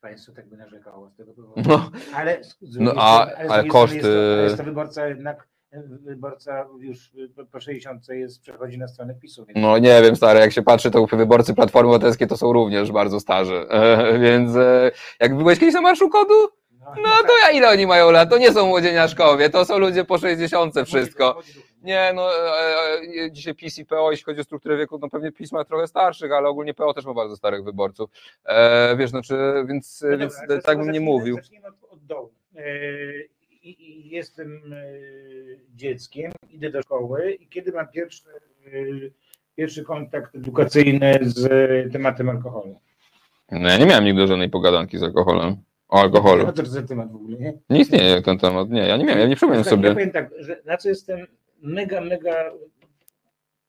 Państwo tak by narzekało z tego powodu, no, ale, no, a, ale, ale koszty... Jest to, jest to wyborca jednak, wyborca już po sześćdziesiątce jest, przechodzi na stronę PiSu. Więc... No nie wiem, stary, jak się patrzy, to wyborcy Platformy Obywatelskiej to są również bardzo starzy, e, więc e, jak byłeś kiedyś na Marszu Kodu? No, no to tak. Ja, ile oni mają lat? To nie są młodzieniaszkowie, to są ludzie po sześćdziesiątce wszystko. Nie, no e, dzisiaj PiS i P O, jeśli chodzi o strukturę wieku, no pewnie PiS ma trochę starszych, ale ogólnie P O też ma bardzo starych wyborców. E, wiesz, znaczy, więc, no więc dobra, tak bym nie mówił. Zaczniemy od, od dołu. E, i, i jestem e, dzieckiem, idę do szkoły i kiedy mam pierwszy, e, pierwszy kontakt edukacyjny z tematem alkoholu? No ja nie miałem nigdy żadnej pogadanki z alkoholem. O alkoholu. No to jest ten temat w ogóle, nie? Nie istnieje ten temat, nie, ja nie miałem, ja nie przypominam sobie. Ja powiem tak, że na co jestem mega, mega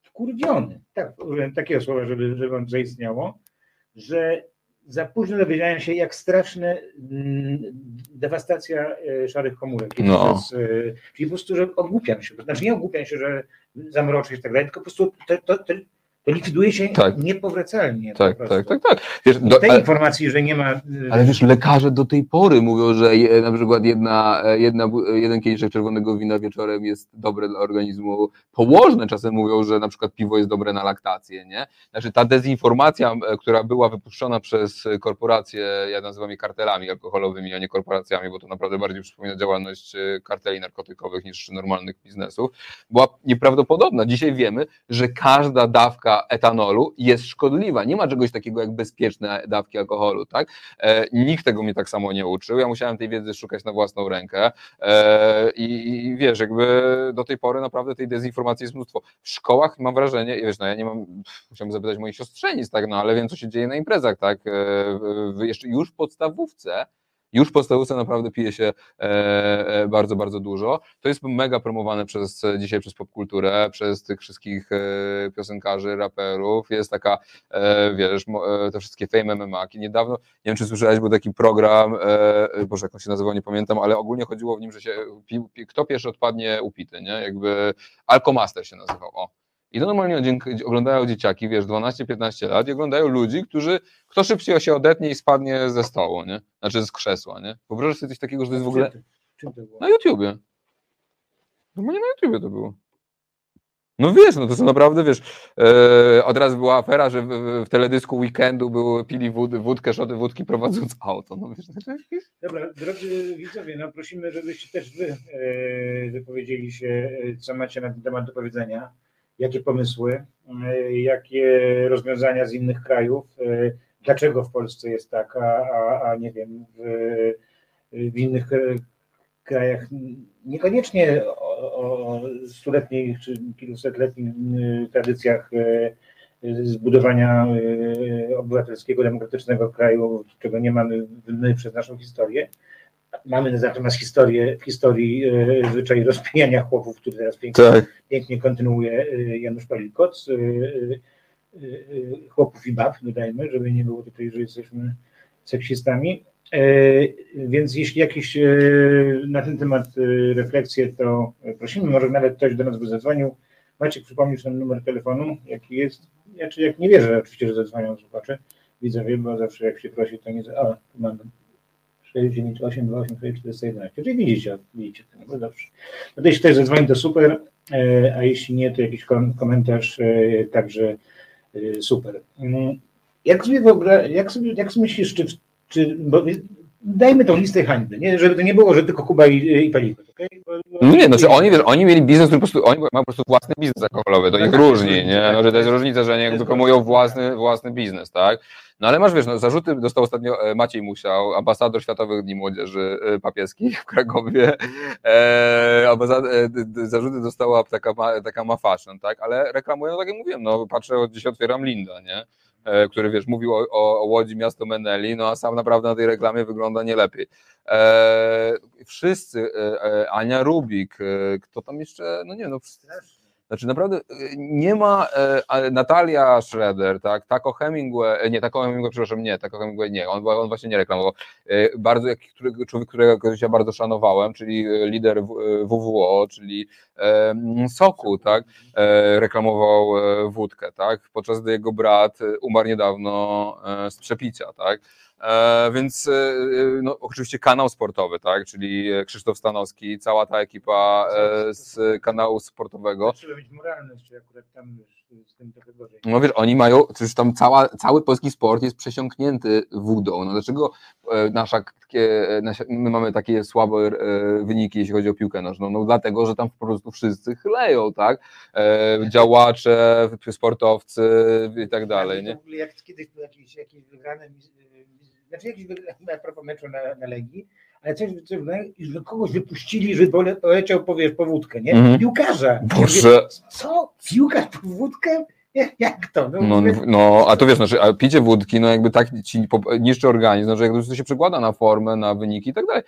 wkurwiony, tak, takiego słowa, żeby, żeby on zaistniało, że za późno dowiedziałem się, jak straszna dewastacja szarych komórek. No. Jest, czyli po prostu, że ogłupiam się, znaczy nie ogłupiam się, że zamroczę i tak dalej, tylko po prostu te, to, te, to likwiduje się tak. niepowracalnie. Tak, po tak, tak, tak. Wiesz, do, tej ale, informacji, że nie ma... Ale wiesz, lekarze do tej pory mówią, że je, na przykład jedna, jedna, jeden kieliszek czerwonego wina wieczorem jest dobre dla organizmu. Położne czasem mówią, że na przykład piwo jest dobre na laktację, nie? Znaczy ta dezinformacja, która była wypuszczona przez korporacje, ja nazywam je kartelami alkoholowymi, a nie korporacjami, bo to naprawdę bardziej przypomina działalność karteli narkotykowych niż normalnych biznesów, była nieprawdopodobna. Dzisiaj wiemy, że każda dawka dawka etanolu jest szkodliwa. Nie ma czegoś takiego jak bezpieczne dawki alkoholu, tak? E, nikt tego mnie tak samo nie uczył. Ja musiałem tej wiedzy szukać na własną rękę. E, i, I wiesz, jakby do tej pory naprawdę tej dezinformacji jest mnóstwo. W szkołach mam wrażenie, i wiesz, no ja nie mam, pff, musiałem zapytać moich siostrzenic, tak, no ale wiem, co się dzieje na imprezach, tak? E, jeszcze już w podstawówce. Już w podstawówce naprawdę pije się bardzo, bardzo dużo. To jest mega promowane przez, dzisiaj przez popkulturę, przez tych wszystkich piosenkarzy, raperów. Jest taka, wiesz, te wszystkie Fame M M A. Niedawno, nie wiem czy słyszałeś, był taki program, boże jak on się nazywał, nie pamiętam, ale ogólnie chodziło w nim, że się pił, pił, kto pierwszy odpadnie upity, nie? Jakby Alkomaster się nazywał, o. I to normalnie oglądają dzieciaki, wiesz, dwanaście piętnaście lat i oglądają ludzi, którzy, kto szybciej się odetnie i spadnie ze stołu, nie? Znaczy z krzesła, nie? Wyobrażasz sobie coś takiego, że to jest w ogóle... Na YouTubie. Normalnie na YouTubie to było. No wiesz, no to są naprawdę, wiesz, yy, od razu była afera, że w, w teledysku Weekendu był, pili wód, wódkę, szoty wódki prowadząc auto. No wiesz, no to jest... Dobra, drodzy widzowie, no prosimy, żebyście też wy yy, wypowiedzieli się, co macie na ten temat do powiedzenia. Jakie pomysły, jakie rozwiązania z innych krajów, dlaczego w Polsce jest tak, a, a, a nie wiem, w, w innych krajach niekoniecznie o, o stuletnich czy kilkusetletnich tradycjach zbudowania obywatelskiego, demokratycznego kraju, czego nie mamy my przez naszą historię. Mamy natomiast historię, w historii zwyczaj rozpijania chłopów, który teraz pięknie, tak. pięknie kontynuuje Janusz Palikot, chłopów i bab, dodajmy, żeby nie było tutaj, że jesteśmy seksistami. Więc jeśli jakieś na ten temat refleksje, to prosimy, może nawet ktoś do nas by zadzwonił. Maciek, przypomnisz nam numer telefonu, jaki jest. Ja czy jak nie wierzę oczywiście, że zadzwonią słuchacze, widzowie, bo zawsze jak się prosi, to nie... O, tu mamy. sześć dziewięć osiem dwa osiem sześć cztery jeden jeden. Czyli widzicie, widzicie, no dobrze. No to jeśli ktoś zadzwoni, to super, a jeśli nie, to jakiś komentarz także super. Jak sobie, wyobra- jak sobie jak myślisz, czy, czy bo dajmy tą listę hańby, nie? Żeby to nie było, że tylko Kuba i, i Palikot, okej? Okay? No nie, znaczy oni, wiesz, oni mieli biznes, który po prostu, oni mają po prostu własny biznes alkoholowy, to tak, ich tak, różni, tak, nie? No, że to jest różnica, że nie wykonują własny, własny biznes, tak? No ale masz, wiesz, no, zarzuty dostał ostatnio Maciej Musiał, ambasador Światowych Dni Młodzieży Papieskich w Krakowie. E, ambasad- zarzuty dostała taka, taka ma fashion, tak? Ale reklamuję, no tak jak mówiłem, no patrzę, gdzieś otwieram Linda, nie? E, który, wiesz, mówił o, o Łodzi, miasto Meneli, no a sam naprawdę na tej reklamie wygląda nie lepiej. E, wszyscy, e, Ania Rubik, e, kto tam jeszcze, no nie wiem, no wszyscy... Znaczy naprawdę nie ma, e, Natalia Schroeder, tak, Taco Hemingway, nie, Taco Hemingway, przepraszam, nie, Taco Hemingway nie, on, on właśnie nie reklamował. E, bardzo, jak, który, człowiek, którego ja bardzo szanowałem, czyli lider W W O, czyli e, Soku, tak, e, reklamował wódkę, tak, podczas gdy jego brat umarł niedawno e, z przepicia, tak. E, więc e, no, oczywiście kanał sportowy, tak, czyli Krzysztof Stanowski, cała ta ekipa e, z kanału sportowego. Trzeba być moralny, czy akurat tam z tym trochę gorzej. No wiesz, oni mają, przecież tam cała, cały polski sport jest przesiąknięty wódą. No dlaczego nasza, nasza, my mamy takie słabe wyniki, jeśli chodzi o piłkę nożną? No dlatego, że tam po prostu wszyscy chleją, tak, e, działacze, sportowcy i tak dalej, nie? W ogóle jak kiedyś był jakiś, jakiś wygrany, znaczy jakiś a propos meczu na, na Legii, ale coś, coś że kogoś wypuścili, że poleciał, powiesz, po wódkę, nie? Mm-hmm. Piłkarza. Boże. Co? Piłkarz po wódkę? Jak to? No, no, wiesz, no a to wiesz, znaczy, a picie wódki, no jakby tak ci niszczy organizm, znaczy jak to się przekłada na formę, na wyniki i tak dalej.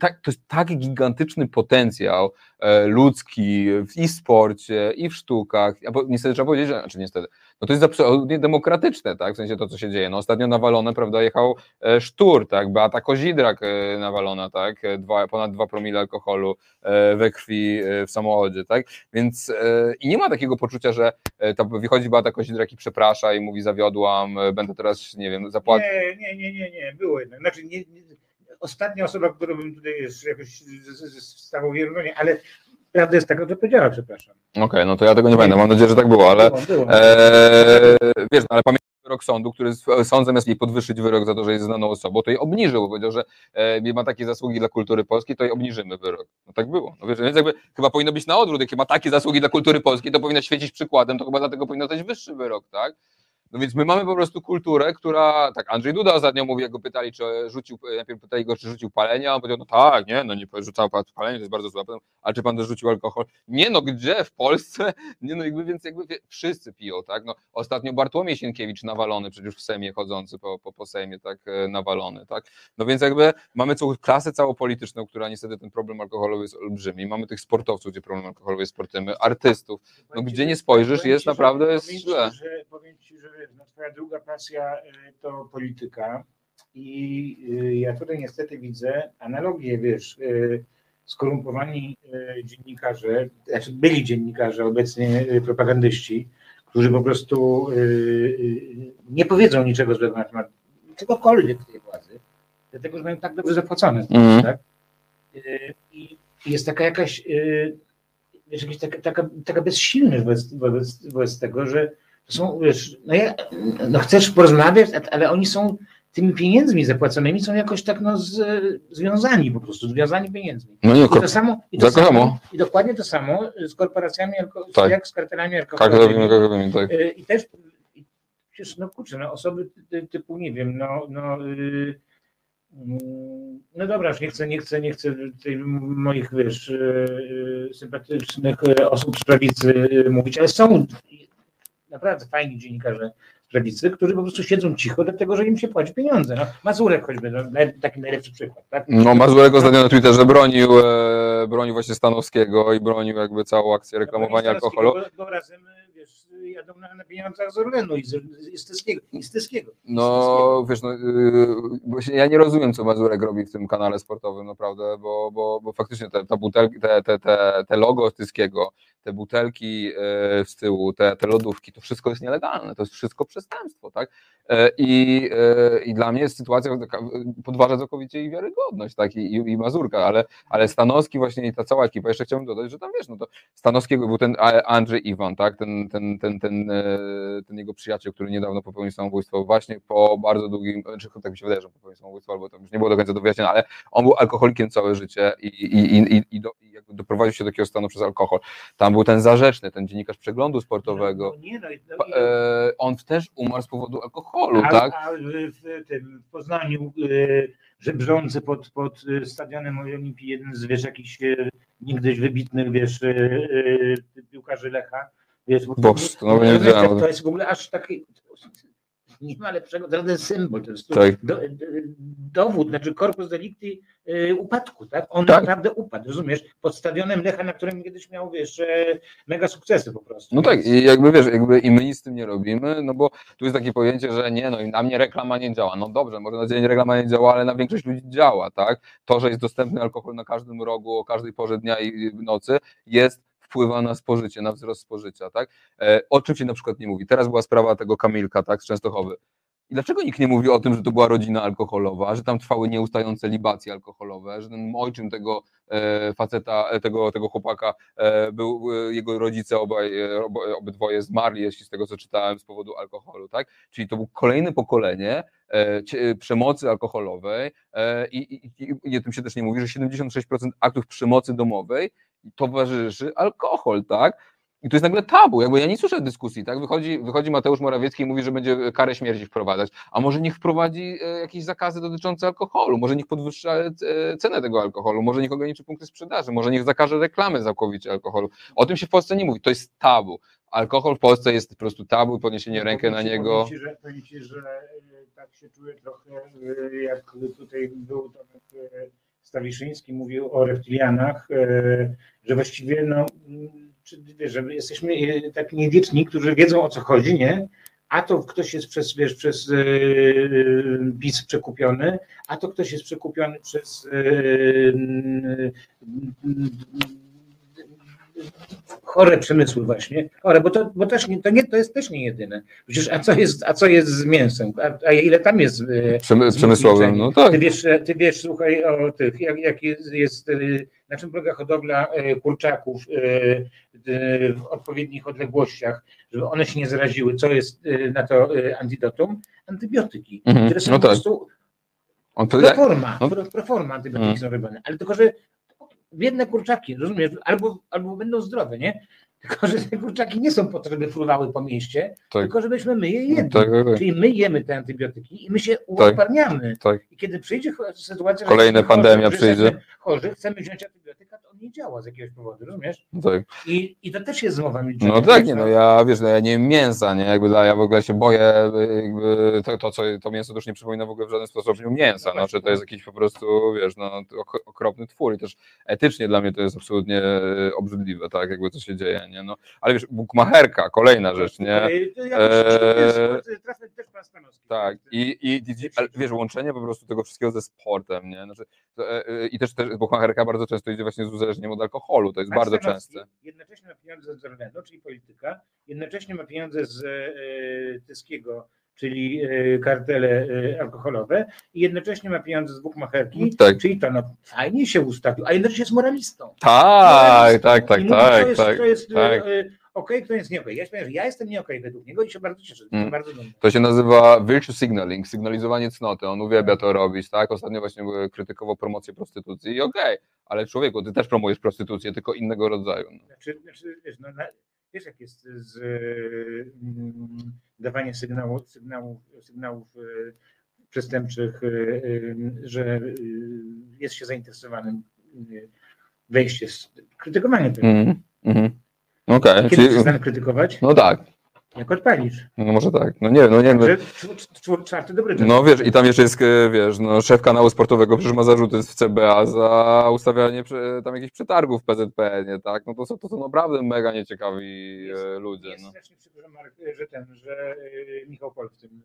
Tak, to jest taki gigantyczny potencjał e, ludzki w i sporcie, i w sztukach. A bo, niestety trzeba powiedzieć, że znaczy niestety, no to jest absolutnie demokratyczne, tak? W sensie to, co się dzieje. No, ostatnio nawalone, prawda, jechał e, Sztur, tak? Beata Kozidrak e, nawalona, tak? Dwa, ponad dwa promile alkoholu e, we krwi e, w samochodzie, tak? Więc e, i nie ma takiego poczucia, że e, ta, wychodzi Beata Kozidrak i przeprasza i mówi zawiodłam, e, będę teraz, nie wiem, zapłacić. Nie, nie, nie, nie, nie, było jednak. Znaczy, nie, nie... Ostatnia osoba, którą bym tutaj jest jakoś stawał wiernie, ale prawda jest taka, co powiedziała, przepraszam. Okej, okay, no to ja tego nie będę, mam nadzieję, że tak było, ale było, było. E, wiesz, no, ale pamiętam, wyrok sądu, który sąd zamiast jej podwyższyć wyrok za to, że jest znaną osobą, to jej obniżył, powiedział, że e, ma takie zasługi dla kultury polskiej, to jej obniżymy wyrok. No tak było. No, wiesz, więc jakby chyba powinno być na odwrót, jak ma takie zasługi dla kultury polskiej, to powinna świecić przykładem, to chyba dlatego powinno być wyższy wyrok, tak? No więc my mamy po prostu kulturę, która, tak Andrzej Duda ostatnio mówi, jak go pytali, czy rzucił, najpierw pytali go, czy rzucił palenie, a on powiedział, no tak, nie, no nie rzucał pan palenie, to jest bardzo złe, a czy pan też rzucił alkohol? Nie, no gdzie, w Polsce? Nie, no jakby, więc jakby wszyscy piją, tak, no ostatnio Bartłomiej Sienkiewicz nawalony, przecież w Sejmie chodzący, po, po, po Sejmie, tak, nawalony, tak, no więc jakby mamy całą klasę całą polityczną, która niestety ten problem alkoholowy jest olbrzymi, mamy tych sportowców, gdzie problem alkoholowy jest sportywny, artystów, no gdzie nie spojrzysz, jest naprawdę, jest źle. No, twoja druga pasja to polityka i ja tutaj niestety widzę analogię, wiesz, skorumpowani dziennikarze, znaczy byli dziennikarze, obecnie propagandyści, którzy po prostu nie powiedzą niczego złego na temat czegokolwiek tej władzy, dlatego że mają tak dobrze zapłacone. Mm. Tak? I jest taka jakaś, wiesz, jakaś taka, taka, taka bezsilność wobec, wobec, wobec tego, że to są, wiesz, no, ja, no chcesz porozmawiać, ale oni są tymi pieniędzmi zapłaconymi, są jakoś tak no z, związani po prostu, związani pieniędzmi. No nie, I to samo, i, to samo, samo. I dokładnie to samo z korporacjami, alko, tak. jak z kartelami alkoholowymi. Tak. I też, i, no kurczę, no osoby typu, nie wiem, no, no, yy, no dobra, już nie chcę, nie chcę, nie chcę tej moich, wiesz, yy, sympatycznych osób z prawicy mówić, ale są naprawdę fajni dziennikarze z prawicy, którzy po prostu siedzą cicho, dlatego że im się płaci pieniądze. No, Mazurek choćby, no, taki najlepszy przykład. Tak? No, Mazurek ostatnio na Twitterze bronił, e, bronił właśnie Stanowskiego i bronił jakby całą akcję reklamowania alkoholu. Bo, bo razem, wiesz, jadą na, na pieniądzach z Orlenu i z, z Tyskiego. I z Tyskiego. No, wiesz, no, yy, ja nie rozumiem, co Mazurek robi w tym kanale sportowym, naprawdę, bo, bo, bo faktycznie te, ta butelki, te, te, te, te logo Tyskiego, te butelki z tyłu, te, te lodówki, to wszystko jest nielegalne, to jest wszystko przestępstwo, tak? I, i dla mnie jest sytuacja, podważa całkowicie i wiarygodność, tak? I, i Mazurka, ale, ale Stanowski właśnie i ta cała ekipa, jeszcze chciałbym dodać, że tam wiesz, no to Stanowskiego był ten Andrzej Iwan, tak? Ten, ten, ten, ten, ten jego przyjaciel, który niedawno popełnił samobójstwo, właśnie po bardzo długim, czy tak mi się wydaje, że popełnił samobójstwo, albo tam już nie było do końca do wyjaśnienia, ale on był alkoholikiem całe życie i, i, i, i, do, i jakby doprowadził się do takiego stanu przez alkohol. Tam był ten Zarzeczny, ten dziennikarz Przeglądu Sportowego. No, nie, no, no, no, e, on też umarł z powodu alkoholu, a, tak? A w tym w Poznaniu e, żebrzący pod, pod stadionem Olimpii, jeden z, wiesz, jakichś e, niegdyś wybitnych, wiesz, e, e, piłkarzy Lecha. Wiesz, bo, Boż, to, no, to, nie to, jest, to jest w ogóle aż taki, nie ma lepszego, to jest symbol, to jest tak. do, do, dowód, znaczy corpus delicti y, upadku, tak? On tak. naprawdę upadł, rozumiesz? Pod stadionem Lecha, na którym kiedyś miał, wiesz, mega sukcesy po prostu. No tak, i jakby wiesz, jakby i my nic z tym nie robimy, no bo tu jest takie pojęcie, że nie, no i na mnie reklama nie działa. No dobrze, może na dzień reklama nie działa, ale na większość ludzi działa, tak? To, że jest dostępny alkohol na każdym rogu, o każdej porze dnia i nocy, jest wpływa na spożycie, na wzrost spożycia, tak? O czym się na przykład nie mówi? Teraz była sprawa tego Kamilka, tak, z Częstochowy. I dlaczego nikt nie mówi o tym, że to była rodzina alkoholowa, że tam trwały nieustające libacje alkoholowe, że ten ojczym tego faceta, tego, tego chłopaka, był, jego rodzice obaj, obydwoje zmarli, jeśli z tego co czytałem, z powodu alkoholu, tak? Czyli to było kolejne pokolenie przemocy alkoholowej i, i, i, i o tym się też nie mówi, że siedemdziesiąt sześć procent aktów przemocy domowej towarzyszy alkohol, tak? I to jest nagle tabu, jakby ja nie słyszę dyskusji, tak? Wychodzi, wychodzi Mateusz Morawiecki i mówi, że będzie karę śmierci wprowadzać, a może niech wprowadzi jakieś zakazy dotyczące alkoholu, może niech podwyższa cenę tego alkoholu, może niech ograniczy punkty sprzedaży, może niech zakaże reklamy całkowicie alkoholu. O tym się w Polsce nie mówi, to jest tabu. Alkohol w Polsce jest po prostu tabu, podniesienie no, rękę na niego. Powiem ci, że, powiem ci, że tak się czuję trochę, jak tutaj był Tomek Stawiszyński, mówił o reptilianach, że właściwie no... Czy, wiesz, że jesteśmy taki niewieczni, którzy wiedzą o co chodzi, nie? A to ktoś jest przez, wiesz, przez yy, PiS przekupiony, a to ktoś jest przekupiony przez yy, yy, chore przemysły właśnie, chore, bo to, bo też nie, to, nie, to jest też nie jedyne. Przecież a co jest, a co jest z mięsem? A, a ile tam jest Przemy, z przemysłowym? No tak. Ty wiesz, ty wiesz, słuchaj, o tych, jak, jak jest, jest, na czym polega hodowla kurczaków w odpowiednich odległościach, żeby one się nie zaraziły. Co jest na to antidotum? Antybiotyki. Mhm. Które są no po prostu tak. proforma, no. proforma antybiotyki mhm. są robione. Ale tylko, że biedne kurczaki, rozumiesz, albo, albo będą zdrowe, nie? Tylko, że te kurczaki nie są po to, żeby fruwały po mieście, tak. tylko żebyśmy my je jedli. Tak, tak, tak. Czyli my jemy te antybiotyki i my się uodparniamy. Tak, tak. I kiedy przyjdzie sytuacja, kolejna że pandemia chorzy, przyjdzie. Chcemy, chorzy, chcemy wziąć antybiotyka, to on nie działa z jakiegoś powodu, rozumiesz? Tak. I, I to też jest zmowa milczenia. No tak, nie, no ja wiesz, no, ja nie jem mięsa, nie? Jakby, ja w ogóle się boję, jakby to, to, co, to mięso też nie przypomina w ogóle w żaden sposób mięsa, no, no że to jest jakiś po prostu, wiesz, no, okropny twór i też etycznie dla mnie to jest absolutnie obrzydliwe, tak, jakby co się dzieje, nie? No, ale wiesz, bukmacherka, kolejna rzecz, nie? Trafny też pan Stanowski. Tak, i, i, i ale, wiesz, łączenie po prostu tego wszystkiego ze sportem, nie? Znaczy, to, e, i też, też bukmacherka bardzo często idzie właśnie z uzależnieniem od alkoholu, to jest pan bardzo częste. Jednocześnie ma pieniądze z Orlenu, czyli polityka, jednocześnie ma pieniądze z e, Tyskiego, czyli e, kartele e, alkoholowe i jednocześnie ma pieniądze z bukmacherki, tak. czyli to no, fajnie się ustawił, a jednocześnie jest moralistą. Tak, tak, tak, tak. Okej, okay, to jest nie okej. Okay. Ja, powiem, że ja jestem nie okej okay według niego i się bardzo cieszę. Mm. Bardzo to się nazywa virtue signaling, sygnalizowanie cnoty. On uwielbia to robić, tak? Ostatnio właśnie krytykował promocję prostytucji i okej, okay, ale człowieku, ty też promujesz prostytucję, tylko innego rodzaju. No. Znaczy, znaczy, wiesz, no, na, wiesz jak jest z, y, dawanie sygnału, sygnałów, sygnałów y, przestępczych, y, y, że y, jest się zainteresowanym y, wejściem, krytykowaniem tego. Mm, mm. Okay, kiedy czyli... przestań krytykować? No tak. Jak odpalisz? No może tak. No nie wiem, no nie wiem. Czwarty dobry czas. No wiesz, i tam jeszcze jest, wiesz, no, szef kanału sportowego przecież ma zarzuty w C B A za ustawianie tam jakichś przetargów w P Z P N-ie, tak? No to są, to są naprawdę mega nieciekawi jest, ludzie. Jest no. strasznie przykro, że ten, że Michał Pol w tym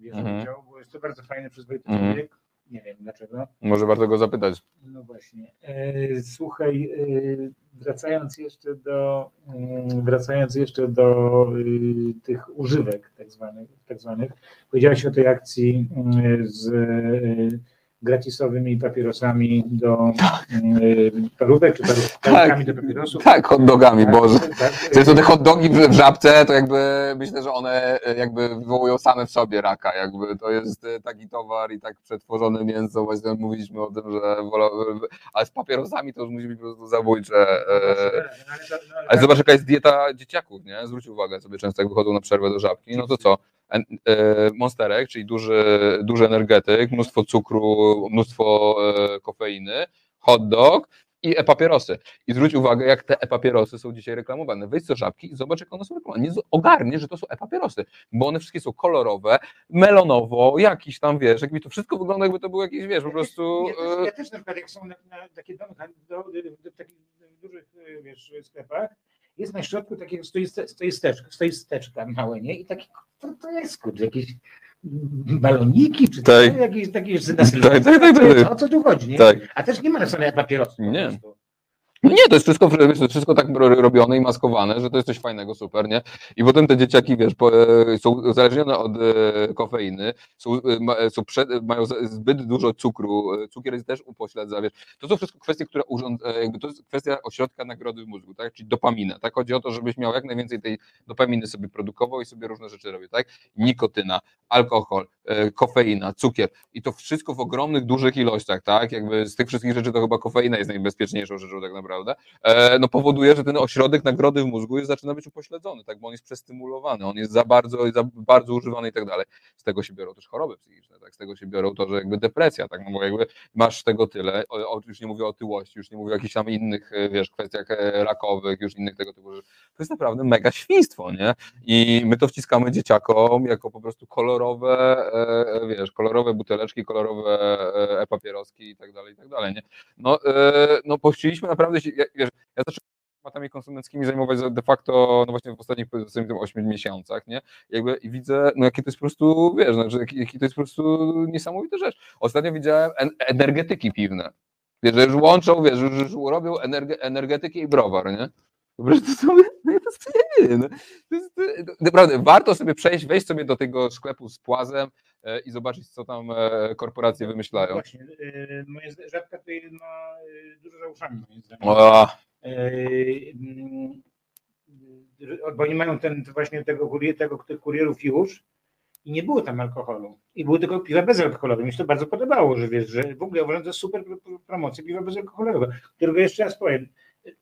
bierze mhm. udział, bo jest to bardzo fajny, przyzwoity mhm. człowiek. Nie wiem dlaczego. Może warto go zapytać. No właśnie. Słuchaj, wracając jeszcze do wracając jeszcze do tych używek tak zwanych, tak zwanych, powiedziałeś o tej akcji z gratisowymi papierosami do parówek, czy parówkami tak, do papierosów? Tak, hot dogami, tak, Boże. Tak, to są te hot dogi w Żabce, to jakby myślę, że one jakby wywołują same w sobie raka, jakby to jest taki towar i tak przetworzone mięso, właśnie mówiliśmy o tym, że wolę, ale z papierosami to już musi być po prostu zabójcze. Ale zobacz, jaka jest dieta dzieciaków, nie? Zwróć uwagę sobie często, jak wychodzą na przerwę do Żabki, no to co? Monsterek, czyli duży, duży energetyk, mnóstwo cukru, mnóstwo kofeiny, hot dog i e-papierosy. I zwróć uwagę, jak te e-papierosy są dzisiaj reklamowane. Wejdź do Żabki i zobacz, jak one są reklamowane. Nie ogarnie, że to są e-papierosy, bo one wszystkie są kolorowe, melonowo, jakiś tam, wiesz, jakby to wszystko wygląda, jakby to był jakiś, wiesz, po prostu... Ja też, ja też na przykład, jak są na, na takie domy, do, do takich dużych, wiesz, sklepach, jest na środku takie stoisteczka, stoisteczka małe, nie? I taki, to, to jest kurde, jakieś baloniki, czy tak. to, jakieś takie tak, tak, tak, tak. O co tu chodzi, nie? Tak. A też nie ma napisane jak papierosy. Nie. Nie, to jest wszystko, wszystko tak robione i maskowane, że to jest coś fajnego, super, nie? I potem te dzieciaki, wiesz, po, są uzależnione od kofeiny, są, są przed, mają zbyt dużo cukru, cukier jest też upośledza, wiesz. To są wszystko kwestie, które urząd, jakby to jest kwestia ośrodka nagrody w mózgu, tak? Czyli dopamina, tak? Chodzi o to, żebyś miał jak najwięcej tej dopaminy sobie produkował i sobie różne rzeczy robił, tak? Nikotyna, alkohol, kofeina, cukier i to wszystko w ogromnych, dużych ilościach, tak? Jakby z tych wszystkich rzeczy to chyba kofeina jest najbezpieczniejszą rzeczą tak naprawdę. No powoduje, że ten ośrodek nagrody w mózgu jest, zaczyna być upośledzony, tak, bo on jest przestymulowany, on jest za bardzo, za bardzo używany i tak dalej. Z tego się biorą też choroby psychiczne, tak, z tego się biorą to, że jakby depresja, tak, no bo jakby masz tego tyle, o, o, już nie mówię o otyłości, już nie mówię o jakichś tam innych, wiesz, kwestiach rakowych, już innych tego typu rzeczy. To jest naprawdę mega świństwo, nie? I my to wciskamy dzieciakom jako po prostu kolorowe, wiesz, kolorowe buteleczki, kolorowe e-papieroski i tak dalej, i tak dalej, nie? No, no pościliśmy naprawdę. Ja, wiesz, ja zacząłem tematami konsumenckimi zajmować de facto, no właśnie w ostatnich ośmiu miesiącach, nie? Jakby i widzę, no jakie to jest po prostu, wiesz, znaczy, jaki, jaki to jest po prostu niesamowita rzecz. Ostatnio widziałem energetyki piwne. Wiesz, że już łączą, wiesz, już, już robią energe, energetyki i browar, nie? Dobrze, to sobie, no ja to sobie nie wiem. No. To jest, to, naprawdę, warto sobie przejść, wejść sobie do tego sklepu z płazem e, i zobaczyć, co tam e, korporacje wymyślają. No właśnie, y, moja Żabka to ma y, dużo za uszami, moim zdaniem. Bo oni mają ten, właśnie tego, kurier, tego tych kurierów już i nie było tam alkoholu. I było tylko piwa bezalkoholowe. Mi się to bardzo podobało, że wiesz, że w ogóle uważam za super promocję piwa bezalkoholowego, którego jeszcze raz powiem.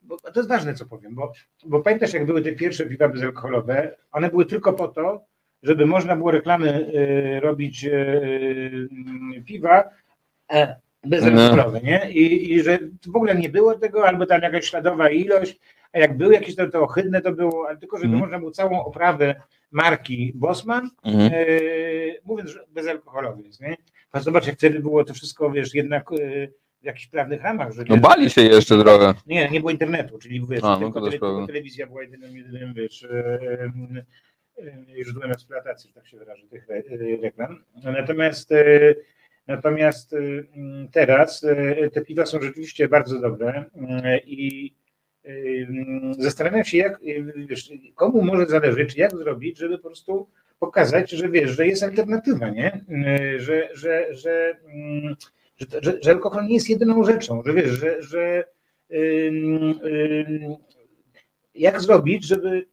Bo to jest ważne, co powiem, bo, bo pamiętasz, jak były te pierwsze piwa bezalkoholowe, one były tylko po to, żeby można było reklamy y, robić y, piwa e, bezalkoholowe, nie? I, I że w ogóle nie było tego, albo tam jakaś śladowa ilość, a jak były jakieś to, to ohydne, to było, ale tylko żeby mm. można było całą oprawę marki Bosman, mm. y, mówiąc, że bezalkoholowy jest, nie? A zobacz, jak wtedy było to wszystko, wiesz, jednak... Y, w jakichś prawnych ramach. Że no bali się jeszcze trochę. Nie, nie było internetu, czyli wiesz, A, tylko, no tele, tylko telewizja była jedynym, jedynym wiesz, źródłem eksploatacji, że tak się wyrażę, tych reklam. Natomiast, natomiast teraz te piwa są rzeczywiście bardzo dobre i zastanawiam się, jak, wiesz, komu może zależeć, jak zrobić, żeby po prostu pokazać, że wiesz, że jest alternatywa, nie? Że, że, że Że, że, że alkohol nie jest jedyną rzeczą, że wiesz, że, że yy, yy, jak zrobić, żeby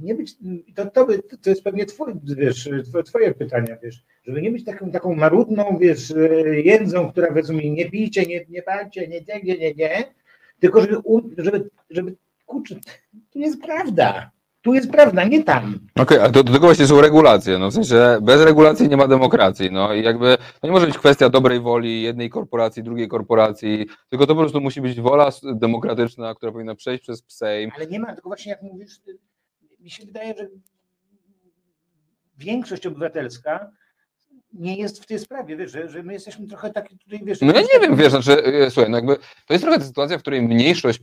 nie być, to, to, to jest pewnie twój, wiesz, twoje pytania, wiesz, żeby nie być taką, taką marudną, wiesz, jędzą, która rozumie, nie pijcie, nie, nie palcie, nie, nie, nie, nie, nie, tylko żeby, żeby, żeby kurczę, to jest prawda. Tu jest prawda, nie tam. Okej, okay, a do, do tego właśnie są regulacje, no w sensie bez regulacji nie ma demokracji, no i jakby to nie może być kwestia dobrej woli jednej korporacji, drugiej korporacji, tylko to po prostu musi być wola demokratyczna, która powinna przejść przez Sejm. Ale nie ma, tylko właśnie jak mówisz, mi się wydaje, że większość obywatelska nie jest w tej sprawie, wiesz, że, że my jesteśmy trochę taki tutaj, wiesz... No ja nie wiem, wiesz, znaczy, słuchaj, no jakby to jest trochę ta sytuacja, w której mniejszość,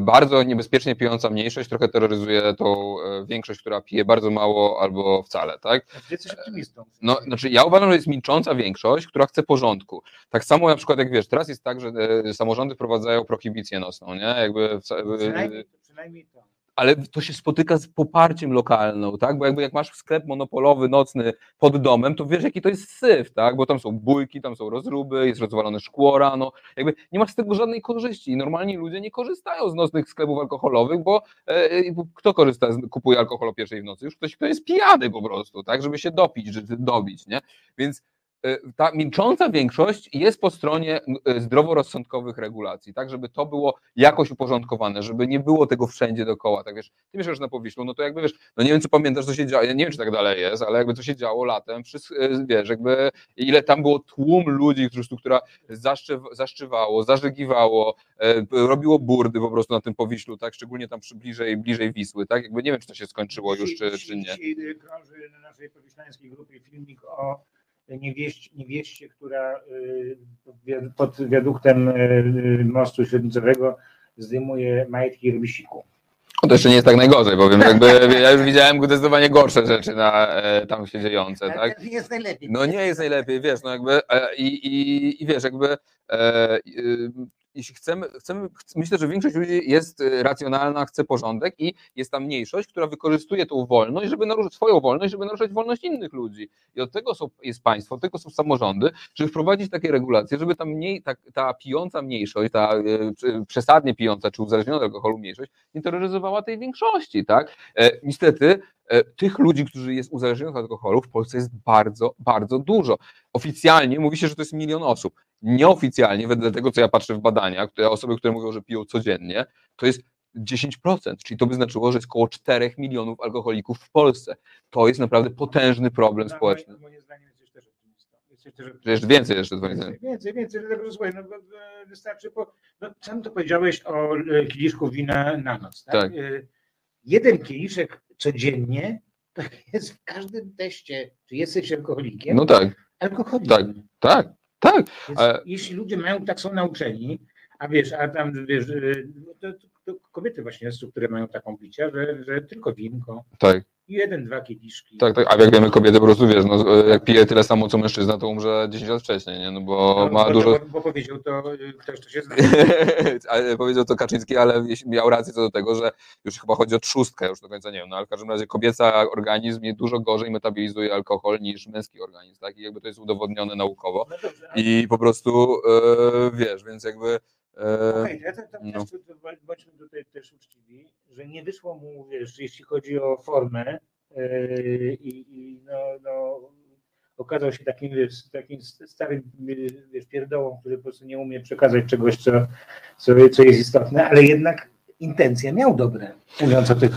bardzo niebezpiecznie pijąca mniejszość trochę terroryzuje tą większość, która pije bardzo mało albo wcale, tak? Jesteś optymistą. No, znaczy ja uważam, że jest milcząca większość, która chce porządku. Tak samo na przykład, jak wiesz, teraz jest tak, że samorządy wprowadzają prohibicję nocną, nie? Jakby... Przynajmniej, przynajmniej to. Ale to się spotyka z poparciem lokalną, tak? Bo jakby jak masz sklep monopolowy, nocny pod domem, to wiesz, jaki to jest syf, tak? Bo tam są bójki, tam są rozruby, jest rozwalone szkło rano, jakby nie masz z tego żadnej korzyści. I normalni ludzie nie korzystają z nocnych sklepów alkoholowych, bo e, kto korzysta, kupuje alkohol o pierwszej w nocy? Już ktoś, kto jest pijany po prostu, tak? Żeby się dopić, żeby dobić, nie? Więc ta milcząca większość jest po stronie zdroworozsądkowych regulacji, tak, żeby to było jakoś uporządkowane, żeby nie było tego wszędzie dookoła, tak wiesz, ty mieszkasz na Powiślu, no to jakby wiesz, no nie wiem, co pamiętasz, co się działo, ja nie wiem, czy tak dalej jest, ale jakby co się działo latem, przy, wiesz, jakby ile tam było tłum ludzi, która zaszczy, zaszczywało, zażygiwało, robiło burdy po prostu na tym Powiślu, tak, szczególnie tam przy bliżej, bliżej Wisły, tak, jakby nie wiem, czy to się skończyło już, czy, czy nie. Dzisiaj krąży na naszej powiślańskiej grupie filmik o Niewieść, niewieście, która pod wiaduktem mostu średnicowego zdejmuje majtki i robi siku. No to jeszcze nie jest tak najgorzej, powiem, jakby ja już widziałem zdecydowanie gorsze rzeczy na, tam się dziejące, ale tak? Nie jest najlepiej. No nie jest najlepiej, wiesz, no jakby i, i, i wiesz, jakby e, y, jeśli chcemy, chcemy, myślę, że większość ludzi jest racjonalna, chce porządek i jest tam mniejszość, która wykorzystuje tą wolność, żeby naruszyć swoją wolność, żeby naruszać wolność innych ludzi. I od tego są, jest państwo, od tego są samorządy, żeby wprowadzić takie regulacje, żeby tam mniej, ta, ta pijąca mniejszość, ta e, przesadnie pijąca czy uzależniona od alkoholu mniejszość nie terroryzowała tej większości, tak? E, niestety e, tych ludzi, którzy jest uzależnionych od alkoholu w Polsce jest bardzo, bardzo dużo. Oficjalnie mówi się, że to jest milion osób. Nieoficjalnie, wedle tego, co ja patrzę w badaniach, które osoby, które mówią, że piją codziennie, to jest dziesięć procent, czyli to by znaczyło, że jest około czterech milionów alkoholików w Polsce. To jest naprawdę potężny problem no, społeczny. Moim zdaniem jesteś też optymistą. Jesteś też optymistą. Jeszcze więcej jeszcze twoim zdaniem. Więcej, więcej, dlatego że słuchaj, no, wystarczy, bo no, sam to powiedziałeś o kieliszku wina na noc. Tak? Tak. Jeden kieliszek codziennie to jest w każdym teście, czy jesteś alkoholikiem, no tak. Alkoholikiem. Tak, tak. Tak. Więc, ale... Jeśli ludzie mają, tak są nauczeni, a wiesz, a tam wiesz, to, to, kobiety właśnie struktury mają taką picia, że, że tylko winko. Tak. I jeden, dwa kieliszki. Tak, tak, a jak wiemy, kobiety po prostu, wiesz, no, jak pije tyle samo co mężczyzna, to umrze dziesięć lat wcześniej, nie? No bo no, ma bo, dużo... Bo, bo powiedział to, ktoś to się zna. Powiedział to Kaczyński, ale miał rację co do tego, że już chyba chodzi o trzustkę, już do końca nie wiem, no ale w każdym razie kobieca organizm je dużo gorzej metabolizuje alkohol niż męski organizm, tak? I jakby to jest udowodnione naukowo. No dobrze, ale... I po prostu, yy, wiesz, więc jakby... Okej, okay, ja tak tam no. też, bądźmy tutaj też uczciwi, że nie wyszło mu, wiesz, jeśli chodzi o formę yy, i no, no, okazał się takim, wiesz, takim starym, wiesz, pierdołą, który po prostu nie umie przekazać czegoś, co, co, co jest istotne, ale jednak intencje miał dobre, mówiąc o tych,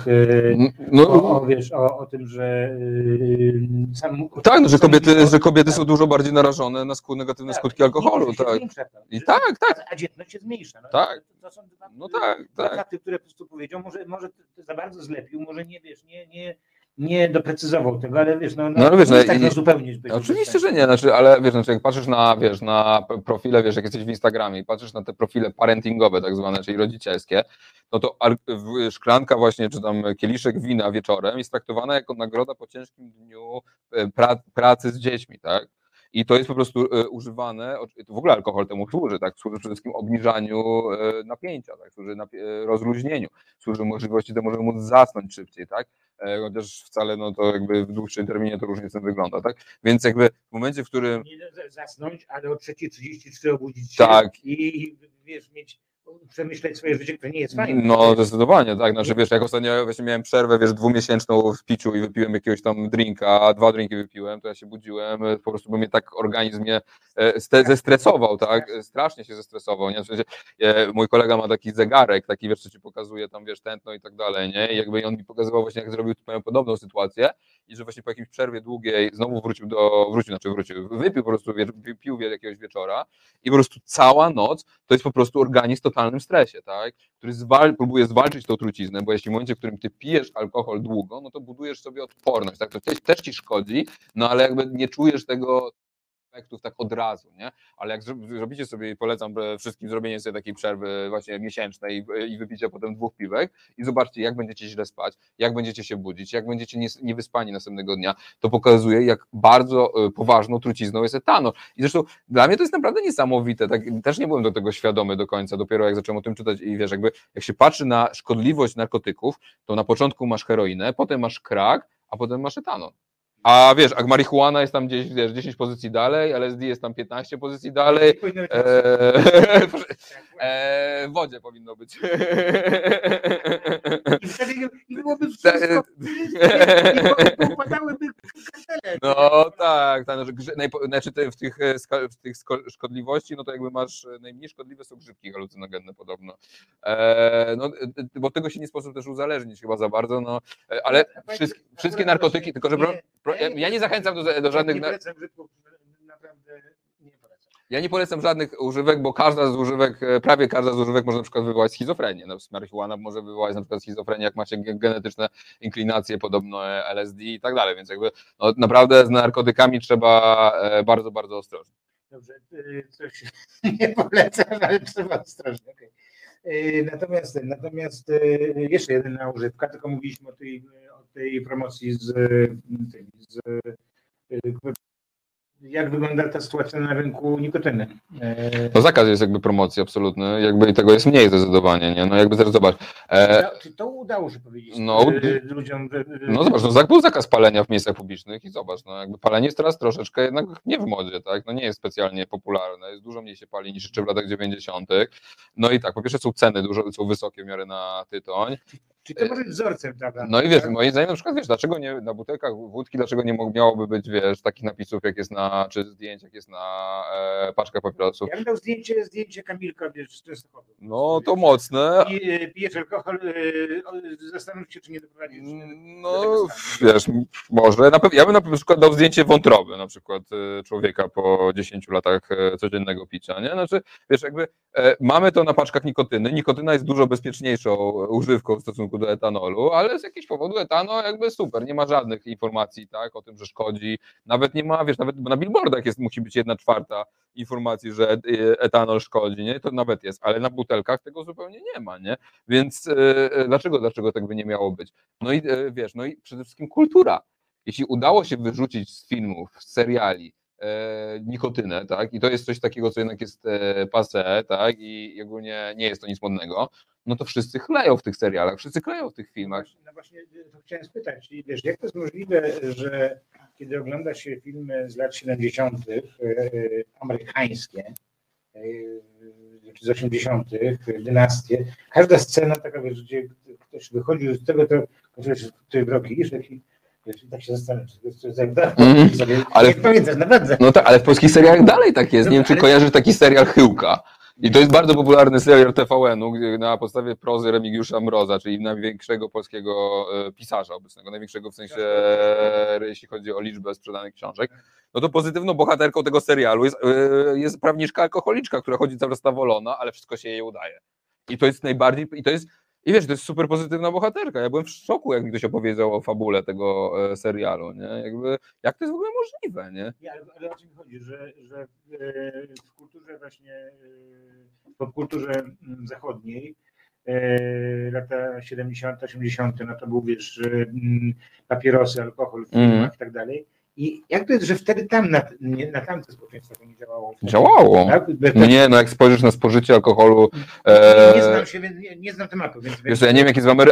no, o, o, wiesz, o, o tym, że sam... Tak, no, że, kobiety, że kobiety są dużo bardziej narażone na skutki, negatywne tak, skutki alkoholu, tak. Zmniejsza, tak. I tak, tak. A dzietność się zmniejsza. No, tak. To są dwa no, tak, plakaty, tak. które po prostu powiedział, może, może za bardzo zlepił, może nie, wiesz, nie... nie nie doprecyzował tego, ale wiesz, no, no, no wiesz, nie tak nie uzupełnić. Oczywiście, że nie, znaczy, ale wiesz, znaczy, jak patrzysz na, wiesz, na profile, wiesz, jak jesteś w Instagramie i patrzysz na te profile parentingowe tak zwane, czyli rodzicielskie, no to szklanka właśnie, czy tam kieliszek wina wieczorem jest traktowana jako nagroda po ciężkim dniu pra pracy z dziećmi, tak? I to jest po prostu używane, w ogóle alkohol temu służy, tak? Służy przede wszystkim obniżaniu napięcia, tak? Służy rozluźnieniu, służy możliwości, że możemy móc zasnąć szybciej, tak? Chociaż wcale no to jakby w dłuższym terminie to różnie wygląda, tak? Więc jakby w momencie, w którym... Nie zasnąć, ale o trzeciej trzydzieści trzy obudzić się tak. i, i wiesz, mieć... przemyśleć swoje życie, które nie jest fajne. No zdecydowanie, tak, znaczy wiesz, jak ostatnio właśnie miałem przerwę, wiesz, dwumiesięczną w piciu i wypiłem jakiegoś tam drinka, a dwa drinki wypiłem, to ja się budziłem, po prostu bo mnie tak organizm mnie e, zestresował, tak, strasznie się zestresował, nie, w sensie, e, mój kolega ma taki zegarek, taki wiesz, co ci pokazuje tam, wiesz, tętno i tak dalej, nie, i jakby on mi pokazywał właśnie, jak zrobił podobną sytuację i że właśnie po jakiejś przerwie długiej znowu wrócił do, wrócił, znaczy wrócił, wypił po prostu, wiesz, wypił jakiegoś wieczora i po prostu cała noc to jest po prostu organizm totalny w stresie, tak? Który zwal, próbuje zwalczyć tą truciznę, bo jeśli w momencie, w którym ty pijesz alkohol długo, no to budujesz sobie odporność, tak? To też, też ci szkodzi, no ale jakby nie czujesz tego efektów tak od razu, nie? Ale jak zrobicie sobie, polecam wszystkim zrobienie sobie takiej przerwy właśnie miesięcznej i wypicie potem dwóch piwek i zobaczcie, jak będziecie źle spać, jak będziecie się budzić, jak będziecie niewyspani następnego dnia, to pokazuje, jak bardzo poważną trucizną jest etanol. I zresztą dla mnie to jest naprawdę niesamowite, tak? Też nie byłem do tego świadomy do końca, dopiero jak zacząłem o tym czytać i wiesz, jakby jak się patrzy na szkodliwość narkotyków, to na początku masz heroinę, potem masz crack, a potem masz etanol. A wiesz, a marihuana jest tam gdzieś, wiesz, dziesięć pozycji dalej, L S D jest tam piętnaście pozycji dalej, eee, eee, w wodzie powinno być. I byłoby wszystko, i upadałyby kartele. No tak, tak, znaczy w tych, w tych szkodliwości, no to jakby masz, najmniej szkodliwe są grzybki halucynogenne podobno. Eee, no, bo tego się nie sposób też uzależnić chyba za bardzo, no, ale wszystkie, wszystkie narkotyki, tylko że... Ja nie zachęcam do, do żadnych... Nie polecam, naprawdę nie polecam. Ja nie polecam żadnych używek, bo każda z używek, prawie każda z używek może na przykład wywołać schizofrenię. Na przykład marihuana może wywołać na przykład schizofrenię, jak macie genetyczne inklinacje, podobno L S D i tak dalej, więc jakby no, naprawdę z narkotykami trzeba bardzo, bardzo ostrożnie. Dobrze, coś nie polecam, ale trzeba ostrożnie, okej. Natomiast, natomiast jeszcze jedna używka, tylko mówiliśmy o tej, o tej promocji z, z jak wygląda ta sytuacja na rynku nikotyny. To zakaz jest jakby promocji absolutny, jakby i tego jest mniej zdecydowanie, nie? No jakby zaraz zobacz. E... Czy to udało się powiedzieć no, ludziom? No zobacz, no, był zakaz palenia w miejscach publicznych i zobacz, no jakby palenie jest teraz troszeczkę jednak nie w modzie, tak? No nie jest specjalnie popularne, jest dużo mniej się pali niż jeszcze w latach dziewięćdziesiątych. No i tak, po pierwsze są ceny dużo, są wysokie w miarę na tytoń. Czyli to może być wzorcem, prawda? No i wiesz, moim zdaniem na przykład, wiesz, dlaczego nie na butelkach wódki, dlaczego nie miałoby być, wiesz, takich napisów, jak jest na, czy zdjęć, jak jest na e, paczkach papierosów. Ja bym dał zdjęcie, zdjęcie Kamilka, wiesz, z Częstochowy. No to wiesz, mocne. I pijesz alkohol, e, zastanów się, czy nie doprowadzisz. No wiesz, może, na pewno, ja bym na przykład dał zdjęcie wątroby, na przykład człowieka po dziesięciu latach codziennego picia, nie? Znaczy, wiesz, jakby e, mamy to na paczkach nikotyny, nikotyna jest dużo bezpieczniejszą używką w stosunku stosunku do etanolu, ale z jakiegoś powodu etanol jakby super, nie ma żadnych informacji, tak, o tym, że szkodzi, nawet nie ma, wiesz, nawet bo na billboardach jest, musi być jedna czwarta informacji, że etanol szkodzi, nie, to nawet jest, ale na butelkach tego zupełnie nie ma, nie, więc yy, dlaczego, dlaczego tak by nie miało być? No i yy, wiesz, no i przede wszystkim kultura. Jeśli udało się wyrzucić z filmów, z seriali E, nikotynę, tak, i to jest coś takiego, co jednak jest e, passé, tak, i ogólnie nie jest to nic modnego, no to wszyscy chleją w tych serialach, wszyscy chleją w tych filmach. No właśnie, no właśnie to chciałem spytać, czyli wiesz, jak to jest możliwe, że kiedy ogląda się filmy z lat siedemdziesiątych e, amerykańskie, e, czy z osiemdziesiątych dynastie, każda scena taka, wiesz, gdzie ktoś wychodził z tego, to ktoś w roki iż taki i tak się zastanawiam, czy to jest coś zajebane. Mm, ale, nie pamiętasz, naprawdę. No tak, ale w polskich serialach dalej tak jest. No, nie wiem, czy ale... kojarzysz taki serial Chyłka. I to jest bardzo popularny serial T V N-u, gdzie na podstawie prozy Remigiusza Mroza, czyli największego polskiego pisarza obecnego, największego w sensie, jeśli chodzi o liczbę sprzedanych książek, no to pozytywną bohaterką tego serialu jest, jest prawniczka alkoholiczka, która chodzi cały czas nawolona, ale wszystko się jej udaje. I to jest najbardziej... I to jest, I wiesz, to jest super pozytywna bohaterka. Ja byłem w szoku, jak mi ktoś opowiedział o fabule tego serialu, nie? Jakby, jak to jest w ogóle możliwe, nie? Ja, ale, ale o czym chodzi, że, że w kulturze właśnie, w popkulturze zachodniej lata siedemdziesiąte, osiemdziesiąte, no to był, wiesz, papierosy, alkohol w filmach mm. i tak dalej. I jak to jest, że wtedy tam na, nie, na tamte społeczeństwo to nie działało? Działało. Tak? No nie, no jak spojrzysz na spożycie alkoholu... E... Nie znam się, nie, nie znam tematu. Więc... Wiesz, ja nie wiem, jak jest w Amery...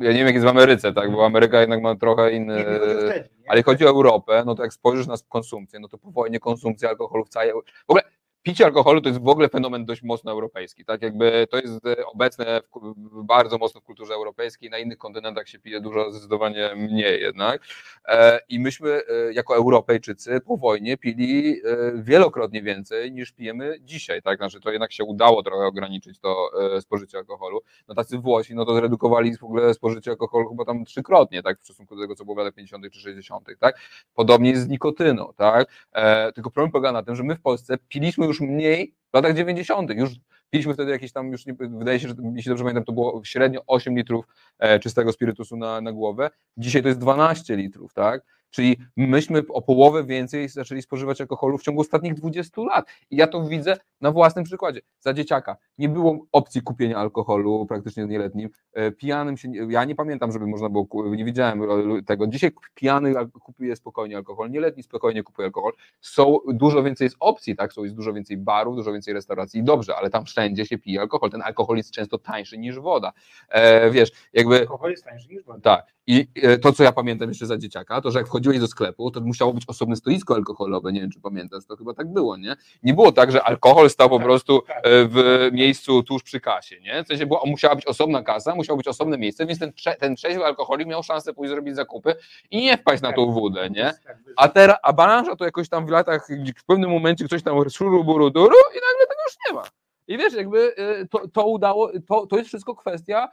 ja nie wiem, jak jest w Ameryce, tak? Bo Ameryka jednak ma trochę inny... Nie, no wtedy, ale chodzi o Europę, no to jak spojrzysz na konsumpcję, no to po wojnie konsumpcja alkoholu w całej... W ogóle picie alkoholu to jest w ogóle fenomen dość mocno europejski, tak? Jakby to jest obecne w, bardzo mocno w kulturze europejskiej, na innych kontynentach się pije dużo, zdecydowanie mniej jednak. E, I myśmy e, jako Europejczycy po wojnie pili e, wielokrotnie więcej niż pijemy dzisiaj, tak? Znaczy to jednak się udało trochę ograniczyć to e, spożycie alkoholu. No tacy Włosi, no to zredukowali w ogóle spożycie alkoholu chyba tam trzykrotnie, tak? W stosunku do tego, co było w latach pięćdziesiątych czy sześćdziesiątych, tak? Podobnie jest z nikotyną, tak? E, tylko problem polega na tym, że my w Polsce piliśmy już mniej w latach dziewięćdziesiątych. Już piliśmy wtedy jakieś tam, już nie, wydaje się, że jeśli dobrze pamiętam, to było średnio osiem litrów e, czystego spirytusu na, na głowę. Dzisiaj to jest dwanaście litrów, tak? Czyli myśmy o połowę więcej zaczęli spożywać alkoholu w ciągu ostatnich dwudziestu lat. I ja to widzę na własnym przykładzie. Za dzieciaka nie było opcji kupienia alkoholu praktycznie nieletnim. Pijanym się, ja nie pamiętam, żeby można było, nie widziałem tego. Dzisiaj pijany kupuje spokojnie alkohol, nieletni spokojnie kupuje alkohol. Są, dużo więcej jest opcji, tak? Są, jest dużo więcej barów, dużo więcej restauracji i dobrze, ale tam wszędzie się pije alkohol. Ten alkohol jest często tańszy niż woda. E, wiesz, jakby... Alkohol jest tańszy niż woda. Tak. I to, co ja pamiętam jeszcze za dzieciaka, to, że jak wchodziłeś do sklepu, to musiało być osobne stoisko alkoholowe, nie wiem, czy pamiętasz, to chyba tak było, nie? Nie było tak, że alkohol stał po prostu w miejscu tuż przy kasie, nie? W sensie była, musiała być osobna kasa, musiało być osobne miejsce, więc ten, ten trzeźwy alkoholik miał szansę pójść zrobić zakupy i nie wpaść na tą wódę, nie? A teraz, a baranża to jakoś tam w latach, w pewnym momencie ktoś tam szuru buru duru i nagle tego już nie ma. I wiesz, jakby to, to udało, to, to jest wszystko kwestia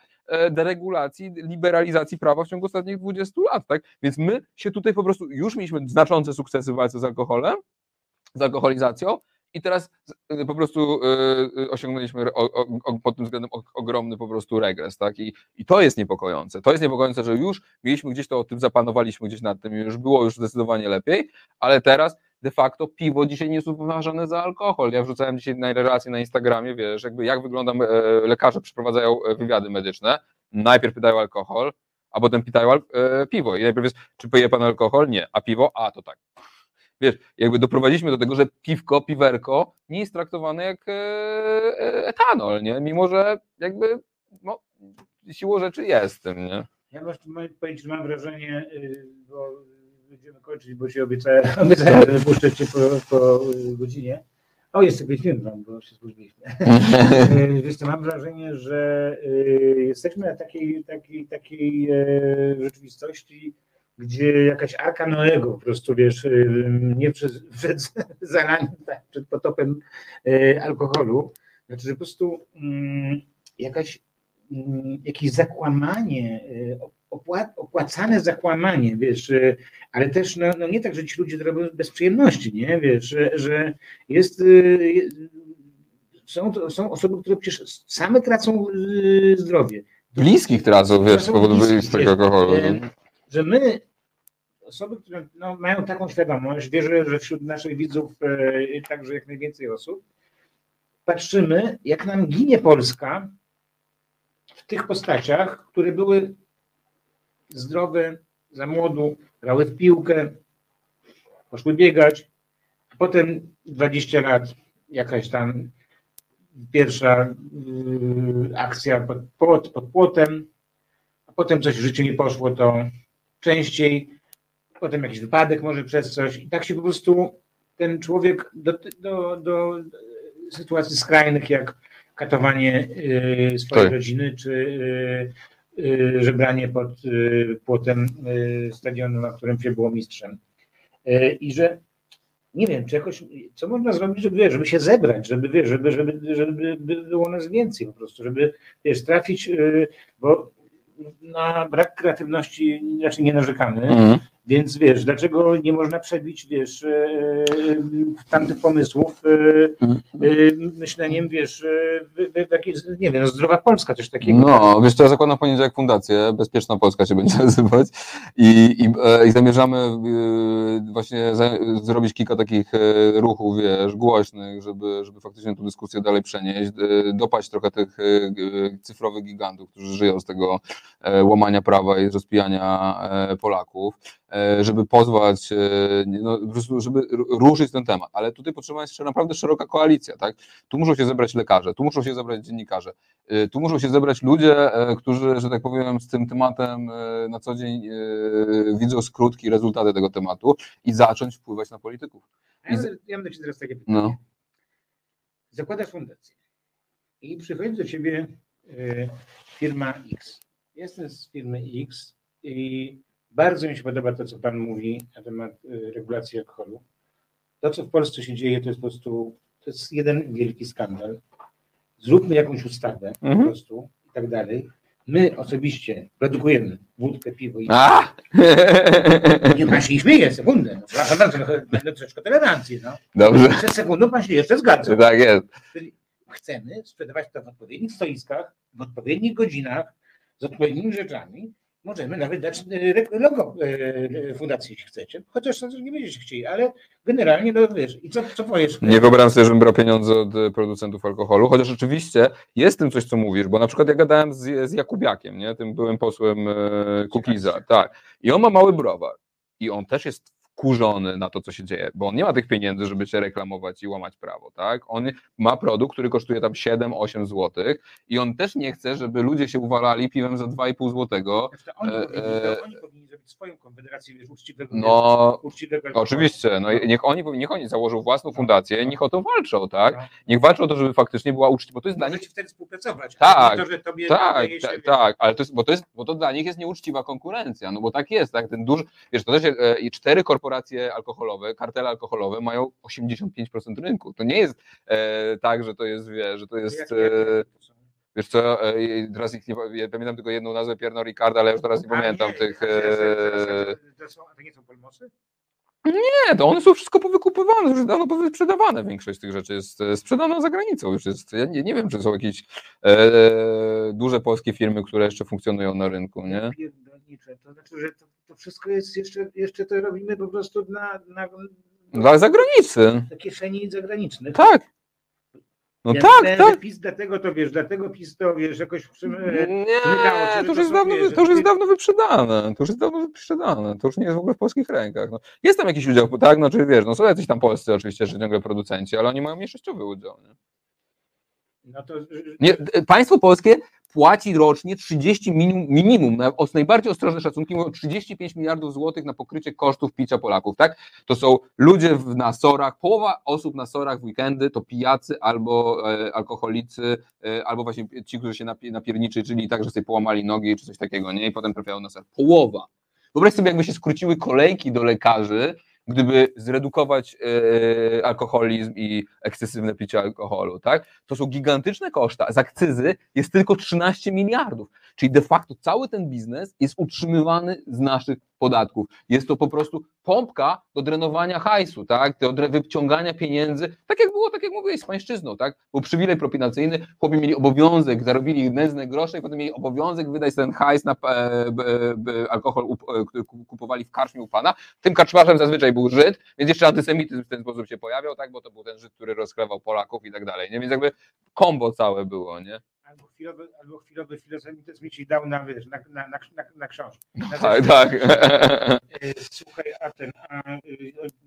deregulacji, liberalizacji prawa w ciągu ostatnich dwudziestu lat, tak? Więc my się tutaj po prostu, już mieliśmy znaczące sukcesy w walce z alkoholem, z alkoholizacją i teraz po prostu osiągnęliśmy o, o, pod tym względem ogromny po prostu regres, tak? I, i to jest niepokojące, to jest niepokojące, że już mieliśmy gdzieś to o tym, zapanowaliśmy gdzieś nad tym, już było już zdecydowanie lepiej, ale teraz de facto piwo dzisiaj nie jest uważane za alkohol. Ja wrzucałem dzisiaj na relacje na Instagramie, wiesz, jakby jak wyglądam, lekarze przeprowadzają wywiady medyczne, najpierw pytają alkohol, a potem pytają e, piwo. I najpierw jest, czy pije pan alkohol? Nie. A piwo? A, to tak. Wiesz, jakby doprowadziliśmy do tego, że piwko, piwerko nie jest traktowane jak etanol, nie? Mimo, że jakby no, siłą rzeczy jest tym, nie? Ja mam powiedzieć, że mam wrażenie, bo będziemy kończyć, bo ci obiecałem, że wypuszczę cię po, po godzinie. O, jeszcze pięć minut mam, bo się spóźniliśmy. Wiesz co, mam wrażenie, że jesteśmy na takiej, takiej, takiej rzeczywistości, gdzie jakaś arka Noego po prostu, wiesz, nie przed, przed zaraniem, tak, przed potopem alkoholu. Znaczy, że po prostu jakaś, jakieś zakłamanie, Opła- opłacane zakłamanie, wiesz, ale też no, no nie tak, że ci ludzie to robią bez przyjemności, nie, wiesz, że, że jest, jest są, są osoby, które przecież same tracą zdrowie, bliskich tracą, wiesz, z powodu tego alkoholu. Że my, osoby, które no, mają taką świadomość, wierzę, że wśród naszych widzów e, także jak najwięcej osób, patrzymy, jak nam ginie Polska w tych postaciach, które były zdrowe, za młodu, grały w piłkę, poszły biegać, potem dwadzieścia lat jakaś tam pierwsza yy, akcja pod, pod, pod płotem, a potem coś w życiu nie poszło, to częściej, potem jakiś wypadek może przez coś i tak się po prostu ten człowiek do, do, do sytuacji skrajnych jak katowanie yy, swojej tak. rodziny czy yy, yy, żebranie pod yy, płotem yy, stadionu, na którym się było mistrzem. Yy, I że nie wiem, czy jakoś, co można zrobić, żeby, żeby się zebrać, żeby, żeby, żeby, żeby było nas więcej po prostu, żeby wiesz, trafić, bo na brak kreatywności raczej nie narzekamy, mm. więc wiesz, dlaczego nie można przebić, wiesz, tamtych pomysłów mm. myśleniem, wiesz, w jakieś, nie wiem, zdrowa Polska, coś takiego. No, wiesz, to ja zakładam w poniedziałek fundację, Bezpieczna Polska się będzie nazywać i, i, i zamierzamy właśnie zrobić kilka takich ruchów, wiesz, głośnych, żeby, żeby faktycznie tę dyskusję dalej przenieść, dopaść trochę tych cyfrowych gigantów, którzy żyją z tego łamania prawa i rozpijania Polaków, żeby pozwać, no, żeby ruszyć ten temat, ale tutaj potrzebna jest naprawdę szeroka koalicja, tak? Tu muszą się zebrać lekarze, tu muszą się zebrać dziennikarze, tu muszą się zebrać ludzie, którzy, że tak powiem, z tym tematem na co dzień widzą skrótki i rezultaty tego tematu i zacząć wpływać na polityków. I... Ja, ja mam do ciebie teraz takie pytanie. No. Zakładasz fundację i przychodzi do ciebie y, firma X. Jestem z firmy X i bardzo mi się podoba to, co pan mówi na temat y, regulacji alkoholu. To, co w Polsce się dzieje, to jest po prostu to jest jeden wielki skandal. Zróbmy jakąś ustawę mm-hmm. po prostu i tak dalej. My osobiście produkujemy wódkę, piwo i... A! Nie, pan się nie śmieje, sekundę. Będę troszeczkę tolerancji, no. Dobrze. Przez sekundę pan się jeszcze zgadza. Tak jest. Chcemy sprzedawać to w odpowiednich stoiskach, w odpowiednich godzinach, z odpowiednimi rzeczami. Możemy nawet dać logo fundacji, jeśli chcecie. Chociaż nie będziecie chcieli, ale generalnie, no wiesz, i co, co powiesz? Nie wyobrażam sobie, żebym brał pieniądze od producentów alkoholu, chociaż oczywiście jest tym coś, co mówisz, bo na przykład ja gadałem z, z Jakubiakiem, nie? Tym byłym posłem Kukiza, tak. I on ma mały browar i on też jest kurzony na to, co się dzieje, bo on nie ma tych pieniędzy, żeby się reklamować i łamać prawo, tak? On ma produkt, który kosztuje tam siedem osiem złotych i on też nie chce, żeby ludzie się uwalali piwem za dwa i pół złotego. Znaczy, oni, e, powinni, oni powinni zrobić swoją konfederację, wiesz, uczciwego... No, uczciwego oczywiście, no, niech, oni, niech oni założą własną fundację, niech o to walczą, tak? No. Niech walczą o to, żeby faktycznie była uczciwa, bo to jest dla nich... wtedy współpracować, tak, to, że tobie tak, się, tak, tak, ale to jest, bo, to jest, bo to dla nich jest nieuczciwa konkurencja, no bo tak jest, tak? Ten duży, wiesz, to też jest, e, cztery korporacje korporacje alkoholowe, kartele alkoholowe mają osiemdziesiąt pięć procent rynku. To nie jest e, tak, że to jest, wiesz, że to jest... E, wiesz co, e, teraz ich nie, ja pamiętam tylko jedną nazwę, Pierno Ricarda, ale już teraz nie pamiętam tych... To nie są polmosy? Nie, to one są wszystko powykupywane, już dawno wyprzedawane. Większość tych rzeczy jest sprzedana za granicą. Już jest, ja nie, nie wiem, czy są jakieś e, duże polskie firmy, które jeszcze funkcjonują na rynku, nie? To znaczy, że to, to wszystko jest jeszcze, jeszcze to robimy po prostu na, na, na zagranicy. Na kieszeni zagranicznych. Tak. No ja tak, myślałem, tak. PiS dlatego to wiesz, dlatego PiS to wiesz, jakoś przymykało. Nie, to już jest dawno, to już jest dawno wyprzedane, to już jest dawno wyprzedane, to już nie jest w ogóle w polskich rękach. No, jest tam jakiś udział, tak, znaczy wiesz, no są jacyś tam polscy oczywiście, że ciągle producenci, ale oni mają mniejszościowy udział, nie? No to... nie, państwo polskie płaci rocznie trzydzieści minimum, minimum na, z najbardziej ostrożne szacunki mówią trzydzieści pięć miliardów złotych na pokrycie kosztów picia Polaków, tak? To są ludzie w, na sorach, połowa osób na sorach w weekendy to pijacy albo e, alkoholicy, e, albo właśnie ci, którzy się napi, napierniczyli tak, że sobie połamali nogi czy coś takiego, nie? I potem trafiają na ser. Połowa. Wyobraź sobie, jakby się skróciły kolejki do lekarzy, gdyby zredukować yy, alkoholizm i ekscesywne picie alkoholu, tak? To są gigantyczne koszta. Z akcyzy jest tylko trzynaście miliardów. Czyli de facto cały ten biznes jest utrzymywany z naszych podatków. Jest to po prostu pompka do drenowania hajsu, tak? Do wyciągania pieniędzy, tak jak było, tak jak mówiłeś, z pańszczyzną, tak? Był przywilej propinacyjny, chłopi mieli obowiązek, zarobili nędzne grosze i potem mieli obowiązek wydać ten hajs na e, b, b, alkohol, up, który kupowali w karczmie u pana. Tym karczmarzem zazwyczaj był Żyd, więc jeszcze antysemityzm w ten sposób się pojawiał, tak? Bo to był ten Żyd, który rozklewał Polaków i tak dalej, nie? Więc jakby kombo całe było, nie? Albo chwilowy, albo chwilowy filozemityzm mi ci dał na, wiesz, na, na, na, na, na książkę. Na tak, tak. Słuchaj, a ten, a,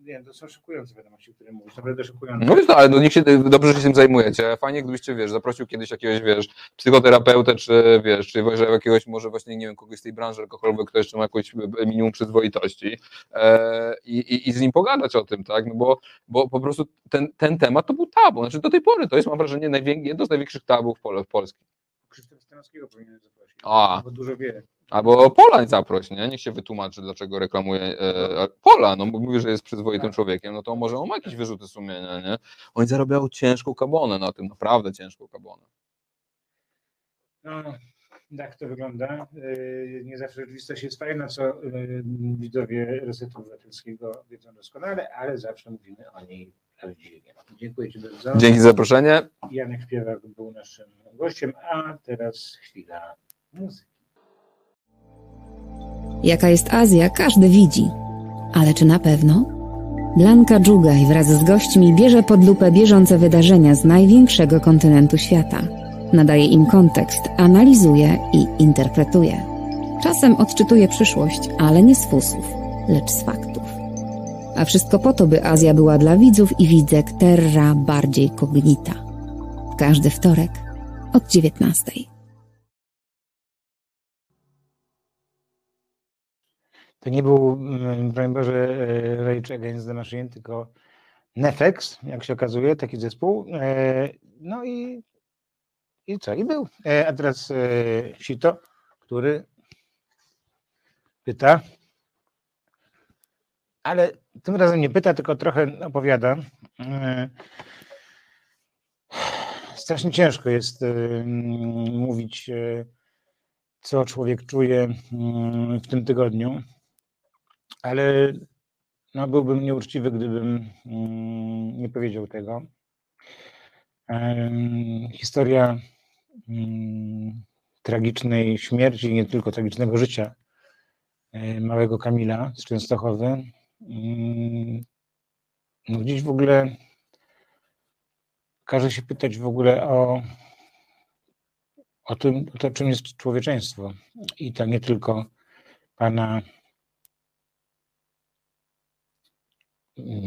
nie, to są szokujące wiadomości, które mówisz, naprawdę szokujące. No wiesz, no, ale no, niech się, dobrze, że się tym zajmujecie. Fajnie, gdybyście, wiesz, zaprosił kiedyś jakiegoś, wiesz, psychoterapeutę, czy wiesz, czy jakiegoś, może właśnie, nie wiem, kogoś z tej branży alkoholowej, kto jeszcze ma jakąś minimum przyzwoitości e, i, i z nim pogadać o tym, tak, no bo, bo po prostu ten, ten temat to był tabu, znaczy do tej pory to jest, mam wrażenie, najwięk, jedno z największych tabu w Polsce. Polski. Krzysztofa Stanowskiego powinien zaprosić, bo dużo wie. Albo Pola zaproś, nie? Niech się wytłumaczy, dlaczego reklamuje e, Pola, no bo mówi, że jest przyzwoitym tak. człowiekiem, no to może on ma jakieś wyrzuty sumienia, nie? Oni zarabiają ciężką kabonę na tym, naprawdę ciężką kabonę. No, tak to wygląda. Nie zawsze rzeczywistość jest fajna, co widzowie Resetu Obywatelskiego wiedzą doskonale, ale zawsze mówimy o niej. Dziękuję ci bardzo. Dzięki za zaproszenie. Jan Śpiewak był naszym gościem, a teraz chwila muzyki. Jaka jest Azja, każdy widzi. Ale czy na pewno? Blanka Dżugaj wraz z gośćmi bierze pod lupę bieżące wydarzenia z największego kontynentu świata. Nadaje im kontekst, analizuje i interpretuje. Czasem odczytuje przyszłość, ale nie z fusów, lecz z faktów. A wszystko po to, by Azja była dla widzów i widzek terra bardziej cognita. Każdy wtorek od dziewiętnastej. To nie był, broń Boże, Rage Against the Machine, tylko Nefex, jak się okazuje, taki zespół. No i, i co? I był. A teraz Sito, który pyta, ale tym razem nie pyta, tylko trochę opowiada. Strasznie ciężko jest mówić, co człowiek czuje w tym tygodniu, ale no, byłbym nieuczciwy, gdybym nie powiedział tego. Historia tragicznej śmierci, nie tylko tragicznego życia małego Kamila z Częstochowy. No dziś w ogóle każe się pytać w ogóle o, o tym, o to, czym jest człowieczeństwo. I to nie tylko pana,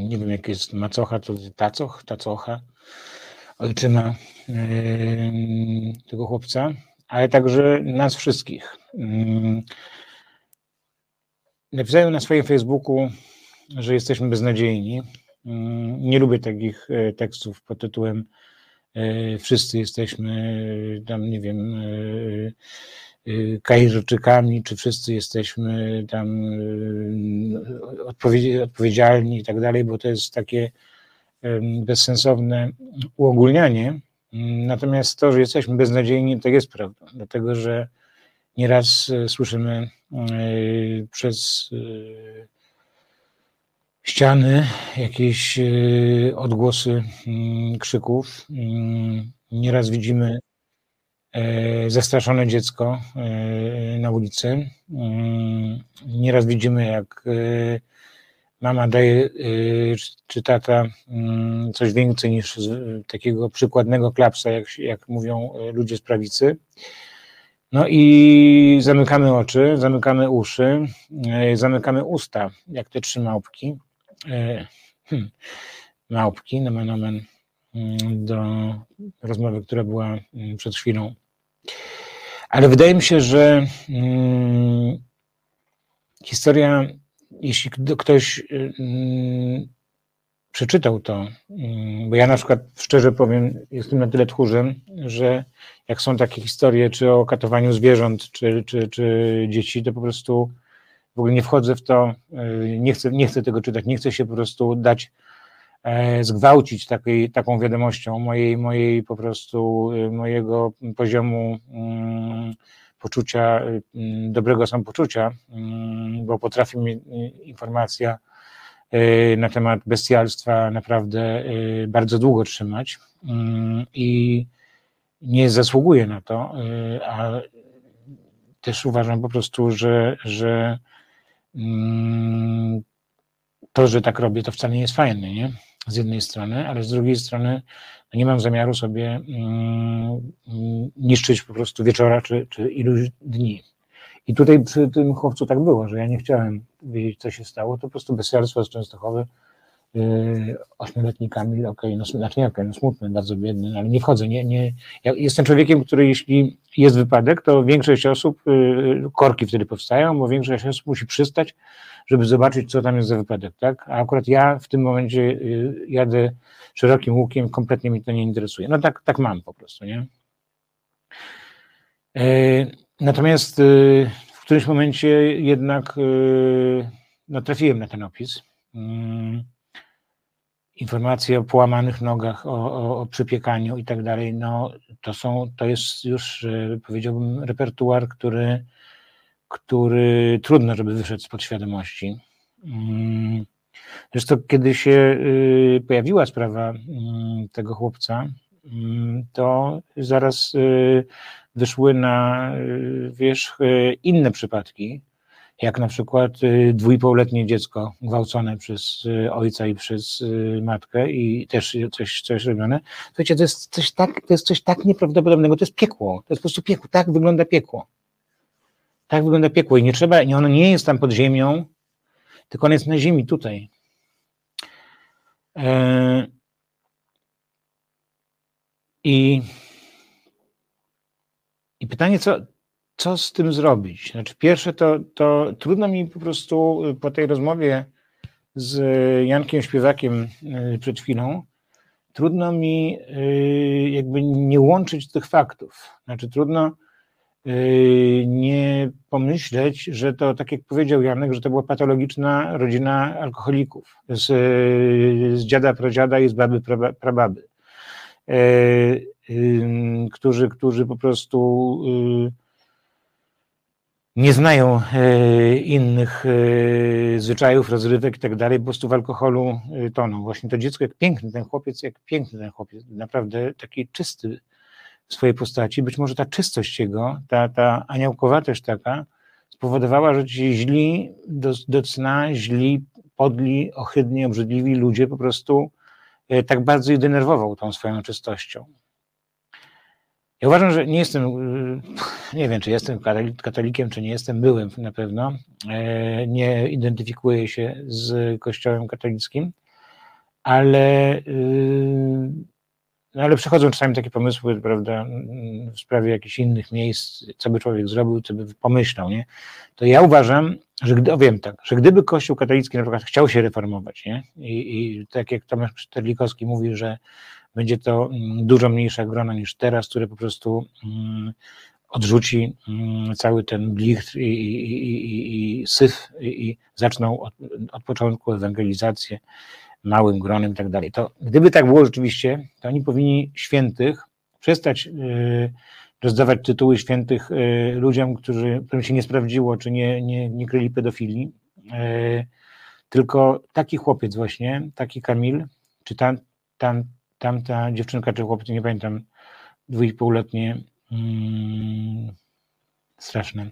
nie wiem, jak jest macocha, to tacoch, tacocha, ojczyma yy, tego chłopca, ale także nas wszystkich. Yy, napisają na swoim Facebooku, że jesteśmy beznadziejni. Nie lubię takich tekstów pod tytułem wszyscy jesteśmy tam, nie wiem, Kairzykami, czy wszyscy jesteśmy tam odpowiedzialni i tak dalej, bo to jest takie bezsensowne uogólnianie. Natomiast to, że jesteśmy beznadziejni, to jest prawda, dlatego że nieraz słyszymy przez ściany, jakieś odgłosy krzyków. Nieraz widzimy zastraszone dziecko na ulicy. Nieraz widzimy, jak mama daje czy tata coś więcej niż takiego przykładnego klapsa, jak, jak mówią ludzie z prawicy. No i zamykamy oczy, zamykamy uszy, zamykamy usta, jak te trzy małpki. Hmm. Małpki, nomen omen, do rozmowy, która była przed chwilą. Ale wydaje mi się, że hmm, historia, jeśli ktoś hmm, przeczytał to, hmm, bo ja na przykład szczerze powiem, jestem na tyle tchórzem, że jak są takie historie, czy o katowaniu zwierząt, czy, czy, czy dzieci, to po prostu w ogóle nie wchodzę w to, nie chcę, nie chcę tego czytać, nie chcę się po prostu dać e, zgwałcić takiej, taką wiadomością mojej, mojej po prostu, mojego poziomu mm, poczucia, dobrego samopoczucia, bo potrafi mi informacja na temat bestialstwa naprawdę bardzo długo trzymać i nie zasługuje na to, a też uważam po prostu, że, że to, że tak robię, to wcale nie jest fajne, nie? Z jednej strony, ale z drugiej strony nie mam zamiaru sobie niszczyć po prostu wieczora czy, czy iluś dni. I tutaj przy tym chłopcu tak było, że ja nie chciałem wiedzieć, co się stało, to po prostu bestialstwo z Częstochowy, ośmioletni Kamil, okej, no, znaczy nie okej, no smutny, bardzo biedny, ale nie wchodzę, nie, nie, ja jestem człowiekiem, który jeśli jest wypadek, to większość osób, korki wtedy powstają, bo większość osób musi przystać, żeby zobaczyć, co tam jest za wypadek, tak, a akurat ja w tym momencie jadę szerokim łukiem, kompletnie mnie to nie interesuje, no tak, tak mam po prostu, nie. Natomiast w którymś momencie jednak no, trafiłem na ten opis. Informacje o połamanych nogach, o, o, o przypiekaniu i tak dalej, no to są, to jest już, powiedziałbym, repertuar, który, który trudno, żeby wyszedł z podświadomości. Zresztą kiedy się pojawiła sprawa tego chłopca, to zaraz wyszły na wierzch inne przypadki, jak na przykład dwuipółletnie dziecko gwałcone przez ojca i przez matkę i też coś, coś robione. Słuchajcie, to jest coś tak, to jest coś tak nieprawdopodobnego, to jest piekło, to jest po prostu piekło, tak wygląda piekło. Tak wygląda piekło i nie trzeba, ono nie jest tam pod ziemią, tylko ono jest na ziemi tutaj. I, i pytanie, co, co z tym zrobić? Znaczy, pierwsze to, to trudno mi po prostu po tej rozmowie z Jankiem Śpiewakiem przed chwilą, trudno mi jakby nie łączyć tych faktów. Znaczy, trudno nie pomyśleć, że to, tak jak powiedział Janek, że to była patologiczna rodzina alkoholików z, z dziada, pradziada i z baby, prababy. Yy, yy, którzy, którzy po prostu yy, nie znają yy, innych yy, zwyczajów, rozrywek i tak dalej, po prostu w alkoholu yy, toną. Właśnie to dziecko, jak piękny ten chłopiec, jak piękny ten chłopiec, naprawdę taki czysty w swojej postaci. Być może ta czystość jego, ta, ta aniołkowatość taka spowodowała, że ci źli do, do cna, źli, podli, ohydni, obrzydliwi ludzie po prostu tak bardzo ich denerwował tą swoją czystością. Ja uważam, że nie jestem, nie wiem, czy jestem katolikiem, czy nie jestem, byłem na pewno, nie identyfikuję się z Kościołem katolickim, ale, ale przychodzą czasami takie pomysły, prawda, w sprawie jakichś innych miejsc, co by człowiek zrobił, co by pomyślał, nie? To ja uważam, że gdy, wiem tak, że gdyby Kościół katolicki na przykład chciał się reformować, nie? I, i tak jak Tomasz Terlikowski mówi, że będzie to dużo mniejsza grona niż teraz, które po prostu mm, odrzuci mm, cały ten blichtr i, i, i, i, i syf i, i zaczną od, od początku ewangelizację małym gronem i tak dalej. To gdyby tak było rzeczywiście, to oni powinni świętych przestać yy, rozdawać tytuły świętych y, ludziom, którzy, którym się nie sprawdziło, czy nie, nie, nie kryli pedofili. Y, tylko taki chłopiec właśnie, taki Kamil, czy tam, tam, tamta dziewczynka, czy chłopiec, nie pamiętam, dwuipółletnie mm, straszne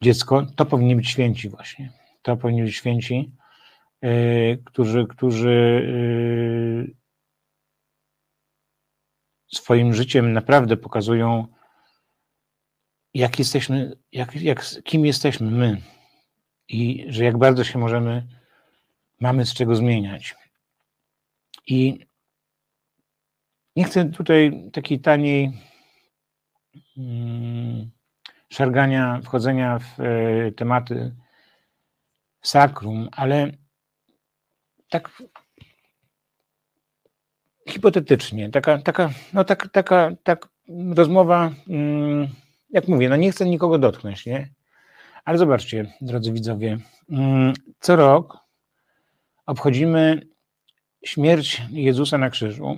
dziecko, to powinni być święci właśnie. To powinni być święci, y, którzy, którzy y, swoim życiem naprawdę pokazują, jak jesteśmy, jak, jak, kim jesteśmy my i że jak bardzo się możemy, mamy z czego zmieniać. I nie chcę tutaj takiej taniej mm, szargania, wchodzenia w y, tematy sakrum, ale tak hipotetycznie, taka, taka, no tak, taka tak rozmowa, mm, jak mówię, no nie chcę nikogo dotknąć, nie? Ale zobaczcie, drodzy widzowie, mm, co rok obchodzimy śmierć Jezusa na krzyżu.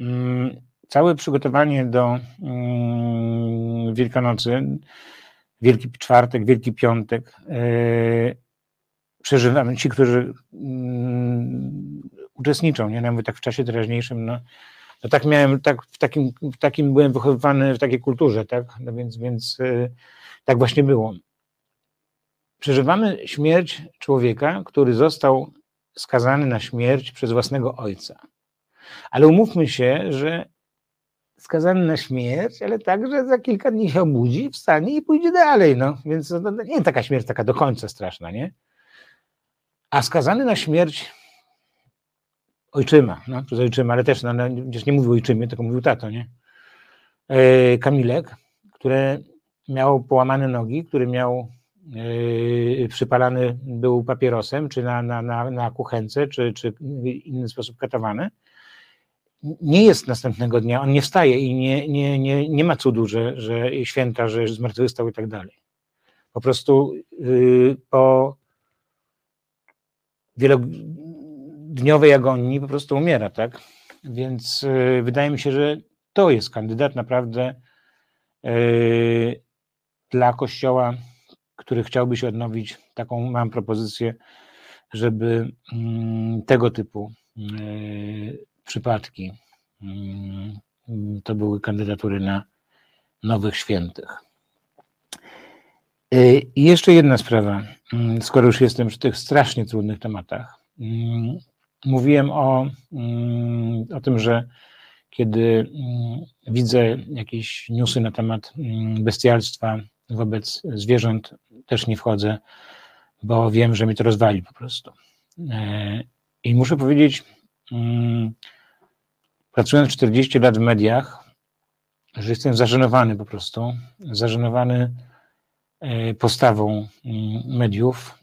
Mm, całe przygotowanie do mm, Wielkanocy, Wielki Czwartek, Wielki Piątek, yy, przeżywamy, ci, którzy yy, uczestniczą, nie? Nawet tak w czasie teraźniejszym, no, no tak miałem, tak w takim, w takim byłem wychowywany, w takiej kulturze, tak, no więc, więc yy, tak właśnie było. Przeżywamy śmierć człowieka, który został skazany na śmierć przez własnego ojca. Ale umówmy się, że skazany na śmierć, ale także za kilka dni się obudzi, wstanie i pójdzie dalej. No. Więc to nie taka śmierć taka do końca straszna, nie? A skazany na śmierć ojczyma, no, przez ojczyma, ale też no, no, nie mówił ojczymie, tylko mówił tato, nie? Yy, Kamilek, które miał połamane nogi, który miał yy, przypalany był papierosem, czy na, na, na, na kuchence, czy, czy w inny sposób katowany. Nie jest następnego dnia, on nie wstaje i nie, nie, nie, nie ma cudu, że, że święta, że zmartwychwstał i tak dalej. Po prostu yy, po wielodniowej agonii po prostu umiera, tak? Więc yy, wydaje mi się, że to jest kandydat naprawdę yy, dla Kościoła, który chciałby się odnowić. Taką mam propozycję, żeby yy, tego typu yy, przypadki to były kandydatury na nowych świętych. I jeszcze jedna sprawa, skoro już jestem przy tych strasznie trudnych tematach. Mówiłem o, o tym, że kiedy widzę jakieś newsy na temat bestialstwa wobec zwierząt, też nie wchodzę, bo wiem, że mi to rozwali po prostu. I muszę powiedzieć, pracując czterdzieści lat w mediach, że jestem zażenowany po prostu, zażenowany postawą mediów,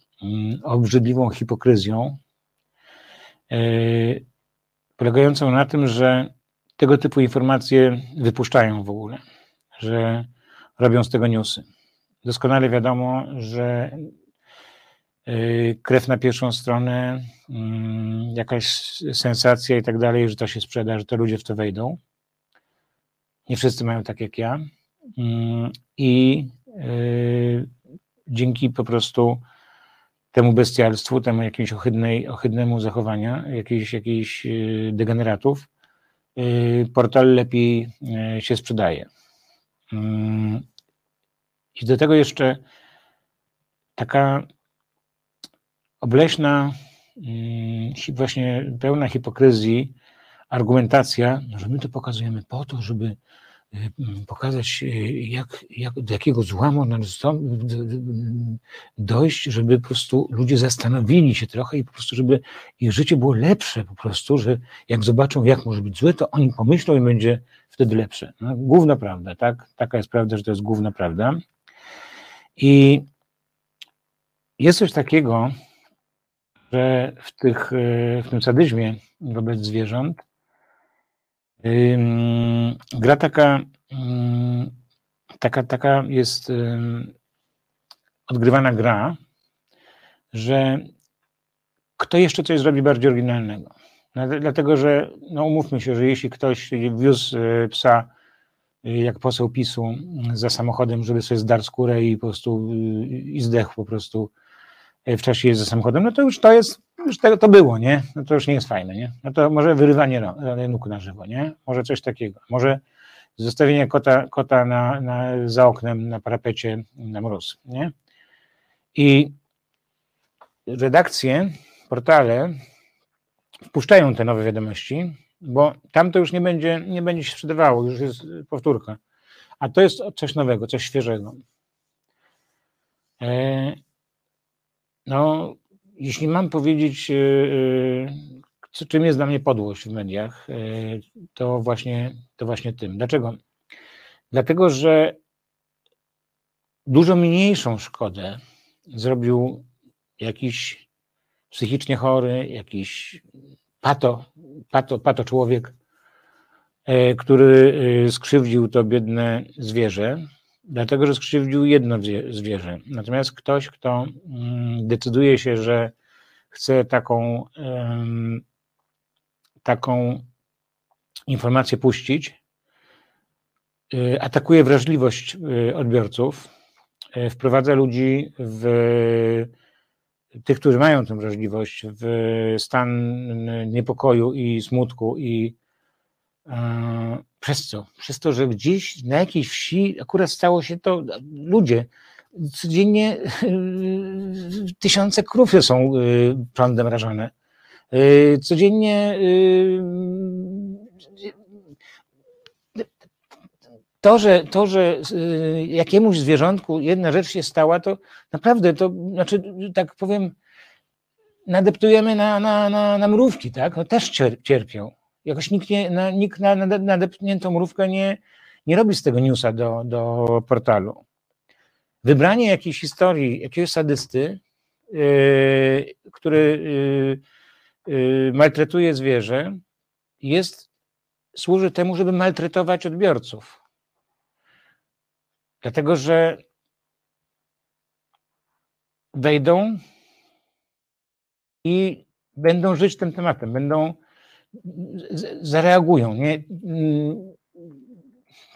obrzydliwą hipokryzją, polegającą na tym, że tego typu informacje wypuszczają w ogóle, że robią z tego newsy. Doskonale wiadomo, że krew na pierwszą stronę, jakaś sensacja i tak dalej, że to się sprzeda, że to ludzie w to wejdą. Nie wszyscy mają tak jak ja. I dzięki po prostu temu bestialstwu, temu jakimś ohydnej, ohydnemu zachowaniu, jakichś, jakichś degeneratów, portal lepiej się sprzedaje. I do tego jeszcze taka obleśna, właśnie pełna hipokryzji argumentacja, że my to pokazujemy po to, żeby pokazać, jak, jak, do jakiego złamu dojść, żeby po prostu ludzie zastanowili się trochę i po prostu, żeby ich życie było lepsze po prostu, że jak zobaczą, jak może być złe, to oni pomyślą i będzie wtedy lepsze. No, główna prawda, tak? Taka jest prawda, że to jest główna prawda. I jest coś takiego, że w, tych, w tym sadyzmie wobec zwierząt yy, gra taka, yy, taka, taka jest yy, odgrywana gra, że kto jeszcze coś zrobi bardziej oryginalnego. Dlatego, że no umówmy się, że jeśli ktoś wiózł psa jak poseł PiSu za samochodem, żeby sobie zdarł skórę i po prostu yy, i zdechł po prostu w czasie jeździ za samochodem, no to już to jest, już to, to było, nie? No to już nie jest fajne, nie? No to może wyrywanie nóg na żywo, nie? Może coś takiego, może zostawienie kota, kota na, na, za oknem, na parapecie, na mróz, nie? I redakcje, portale wpuszczają te nowe wiadomości, bo tam to już nie będzie, nie będzie się sprzedawało, już jest powtórka. A to jest coś nowego, coś świeżego. E No, jeśli mam powiedzieć, yy, czym jest dla mnie podłość w mediach, yy, to, właśnie, to właśnie tym. Dlaczego? Dlatego, że dużo mniejszą szkodę zrobił jakiś psychicznie chory, jakiś pato, pato, pato człowiek, yy, który yy, skrzywdził to biedne zwierzę. Dlatego, że skrzywdził jedno zwierzę. Natomiast ktoś, kto decyduje się, że chce taką, taką informację puścić, atakuje wrażliwość odbiorców, wprowadza ludzi w tych, którzy mają tę wrażliwość, w stan niepokoju i smutku i e, przez co? Przez to, że gdzieś na jakiejś wsi akurat stało się to, ludzie codziennie y, tysiące krów są y, prądem rażone. Y, codziennie y, To, że, to, że jakiemuś zwierzątku jedna rzecz się stała, to naprawdę, to znaczy, tak powiem, nadeptujemy na, na, na, na mrówki, tak? No też cierpią. Jakoś nikt, nie, na, nikt na nadepniętą mrówkę nie, nie robi z tego newsa do, do portalu. Wybranie jakiejś historii, jakiegoś sadysty, yy, który yy, yy, maltretuje zwierzę, jest, służy temu, żeby maltretować odbiorców. Dlatego, że wejdą i będą żyć tym tematem, będą, zareagują. Nie?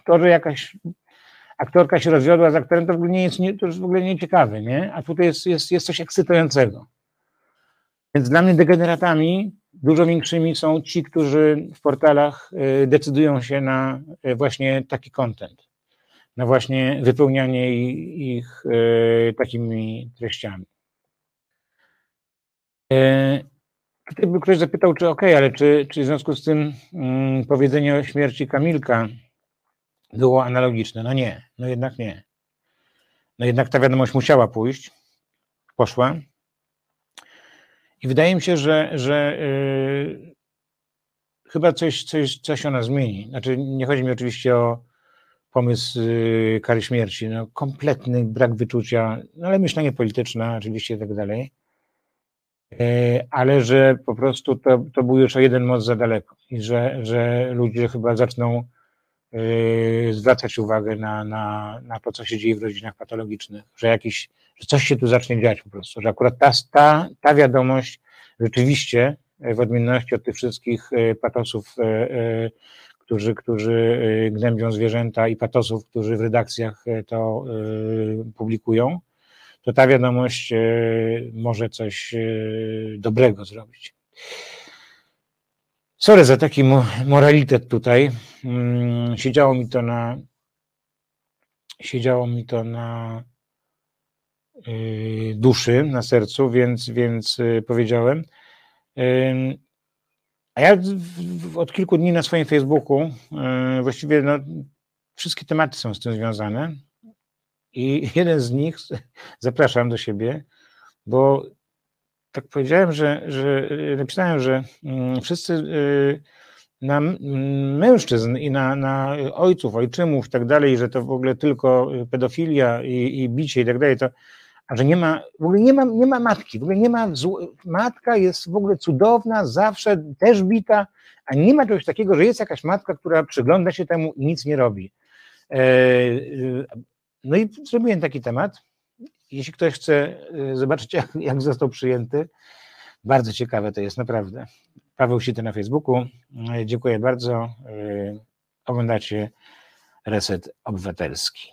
To, że jakaś aktorka się rozwiodła z aktorem, to w ogóle nie jest, to jest w ogóle nieciekawe, nie? A tutaj jest, jest, jest coś ekscytującego. Więc dla mnie degeneratami dużo większymi są ci, którzy w portalach decydują się na właśnie taki content, na właśnie wypełnianie ich takimi treściami. Tutaj by ktoś zapytał, czy okej, okay, ale czy, czy w związku z tym mm, powiedzenie o śmierci Kamilka było analogiczne? No nie, no jednak nie. No jednak ta wiadomość musiała pójść, poszła. I wydaje mi się, że, że yy, chyba coś, coś, coś ona zmieni. Znaczy, nie chodzi mi oczywiście o pomysł yy, kary śmierci, no, kompletny brak wyczucia, no, ale myślenie polityczne oczywiście i tak dalej, yy, ale że po prostu to, to był już o jeden moc za daleko i że, że ludzie chyba zaczną yy, zwracać uwagę na, na, na to, co się dzieje w rodzinach patologicznych, że jakiś, że coś się tu zacznie dziać po prostu, że akurat ta, ta, ta wiadomość rzeczywiście, w odmienności od tych wszystkich patosów, którzy, którzy gnębią zwierzęta i patosów, którzy w redakcjach to publikują, to ta wiadomość może coś dobrego zrobić. Sorry za taki moralitet tutaj. Siedziało mi to na... Siedziało mi to na... duszy, na sercu, więc, więc powiedziałem. A ja od kilku dni na swoim Facebooku, właściwie no, wszystkie tematy są z tym związane i jeden z nich zapraszam do siebie, bo tak powiedziałem, że, że napisałem, że wszyscy na mężczyzn i na, na ojców, ojczymów i tak dalej, że to w ogóle tylko pedofilia i, i bicie i tak dalej, to a że nie ma, w ogóle nie ma, nie ma matki, w ogóle nie ma, matka jest w ogóle cudowna, zawsze też bita, a nie ma czegoś takiego, że jest jakaś matka, która przygląda się temu i nic nie robi. No i zrobiłem taki temat. Jeśli ktoś chce zobaczyć, jak, jak został przyjęty, bardzo ciekawe to jest, naprawdę. Paweł Sito na Facebooku. Dziękuję bardzo. Oglądacie Reset Obywatelski.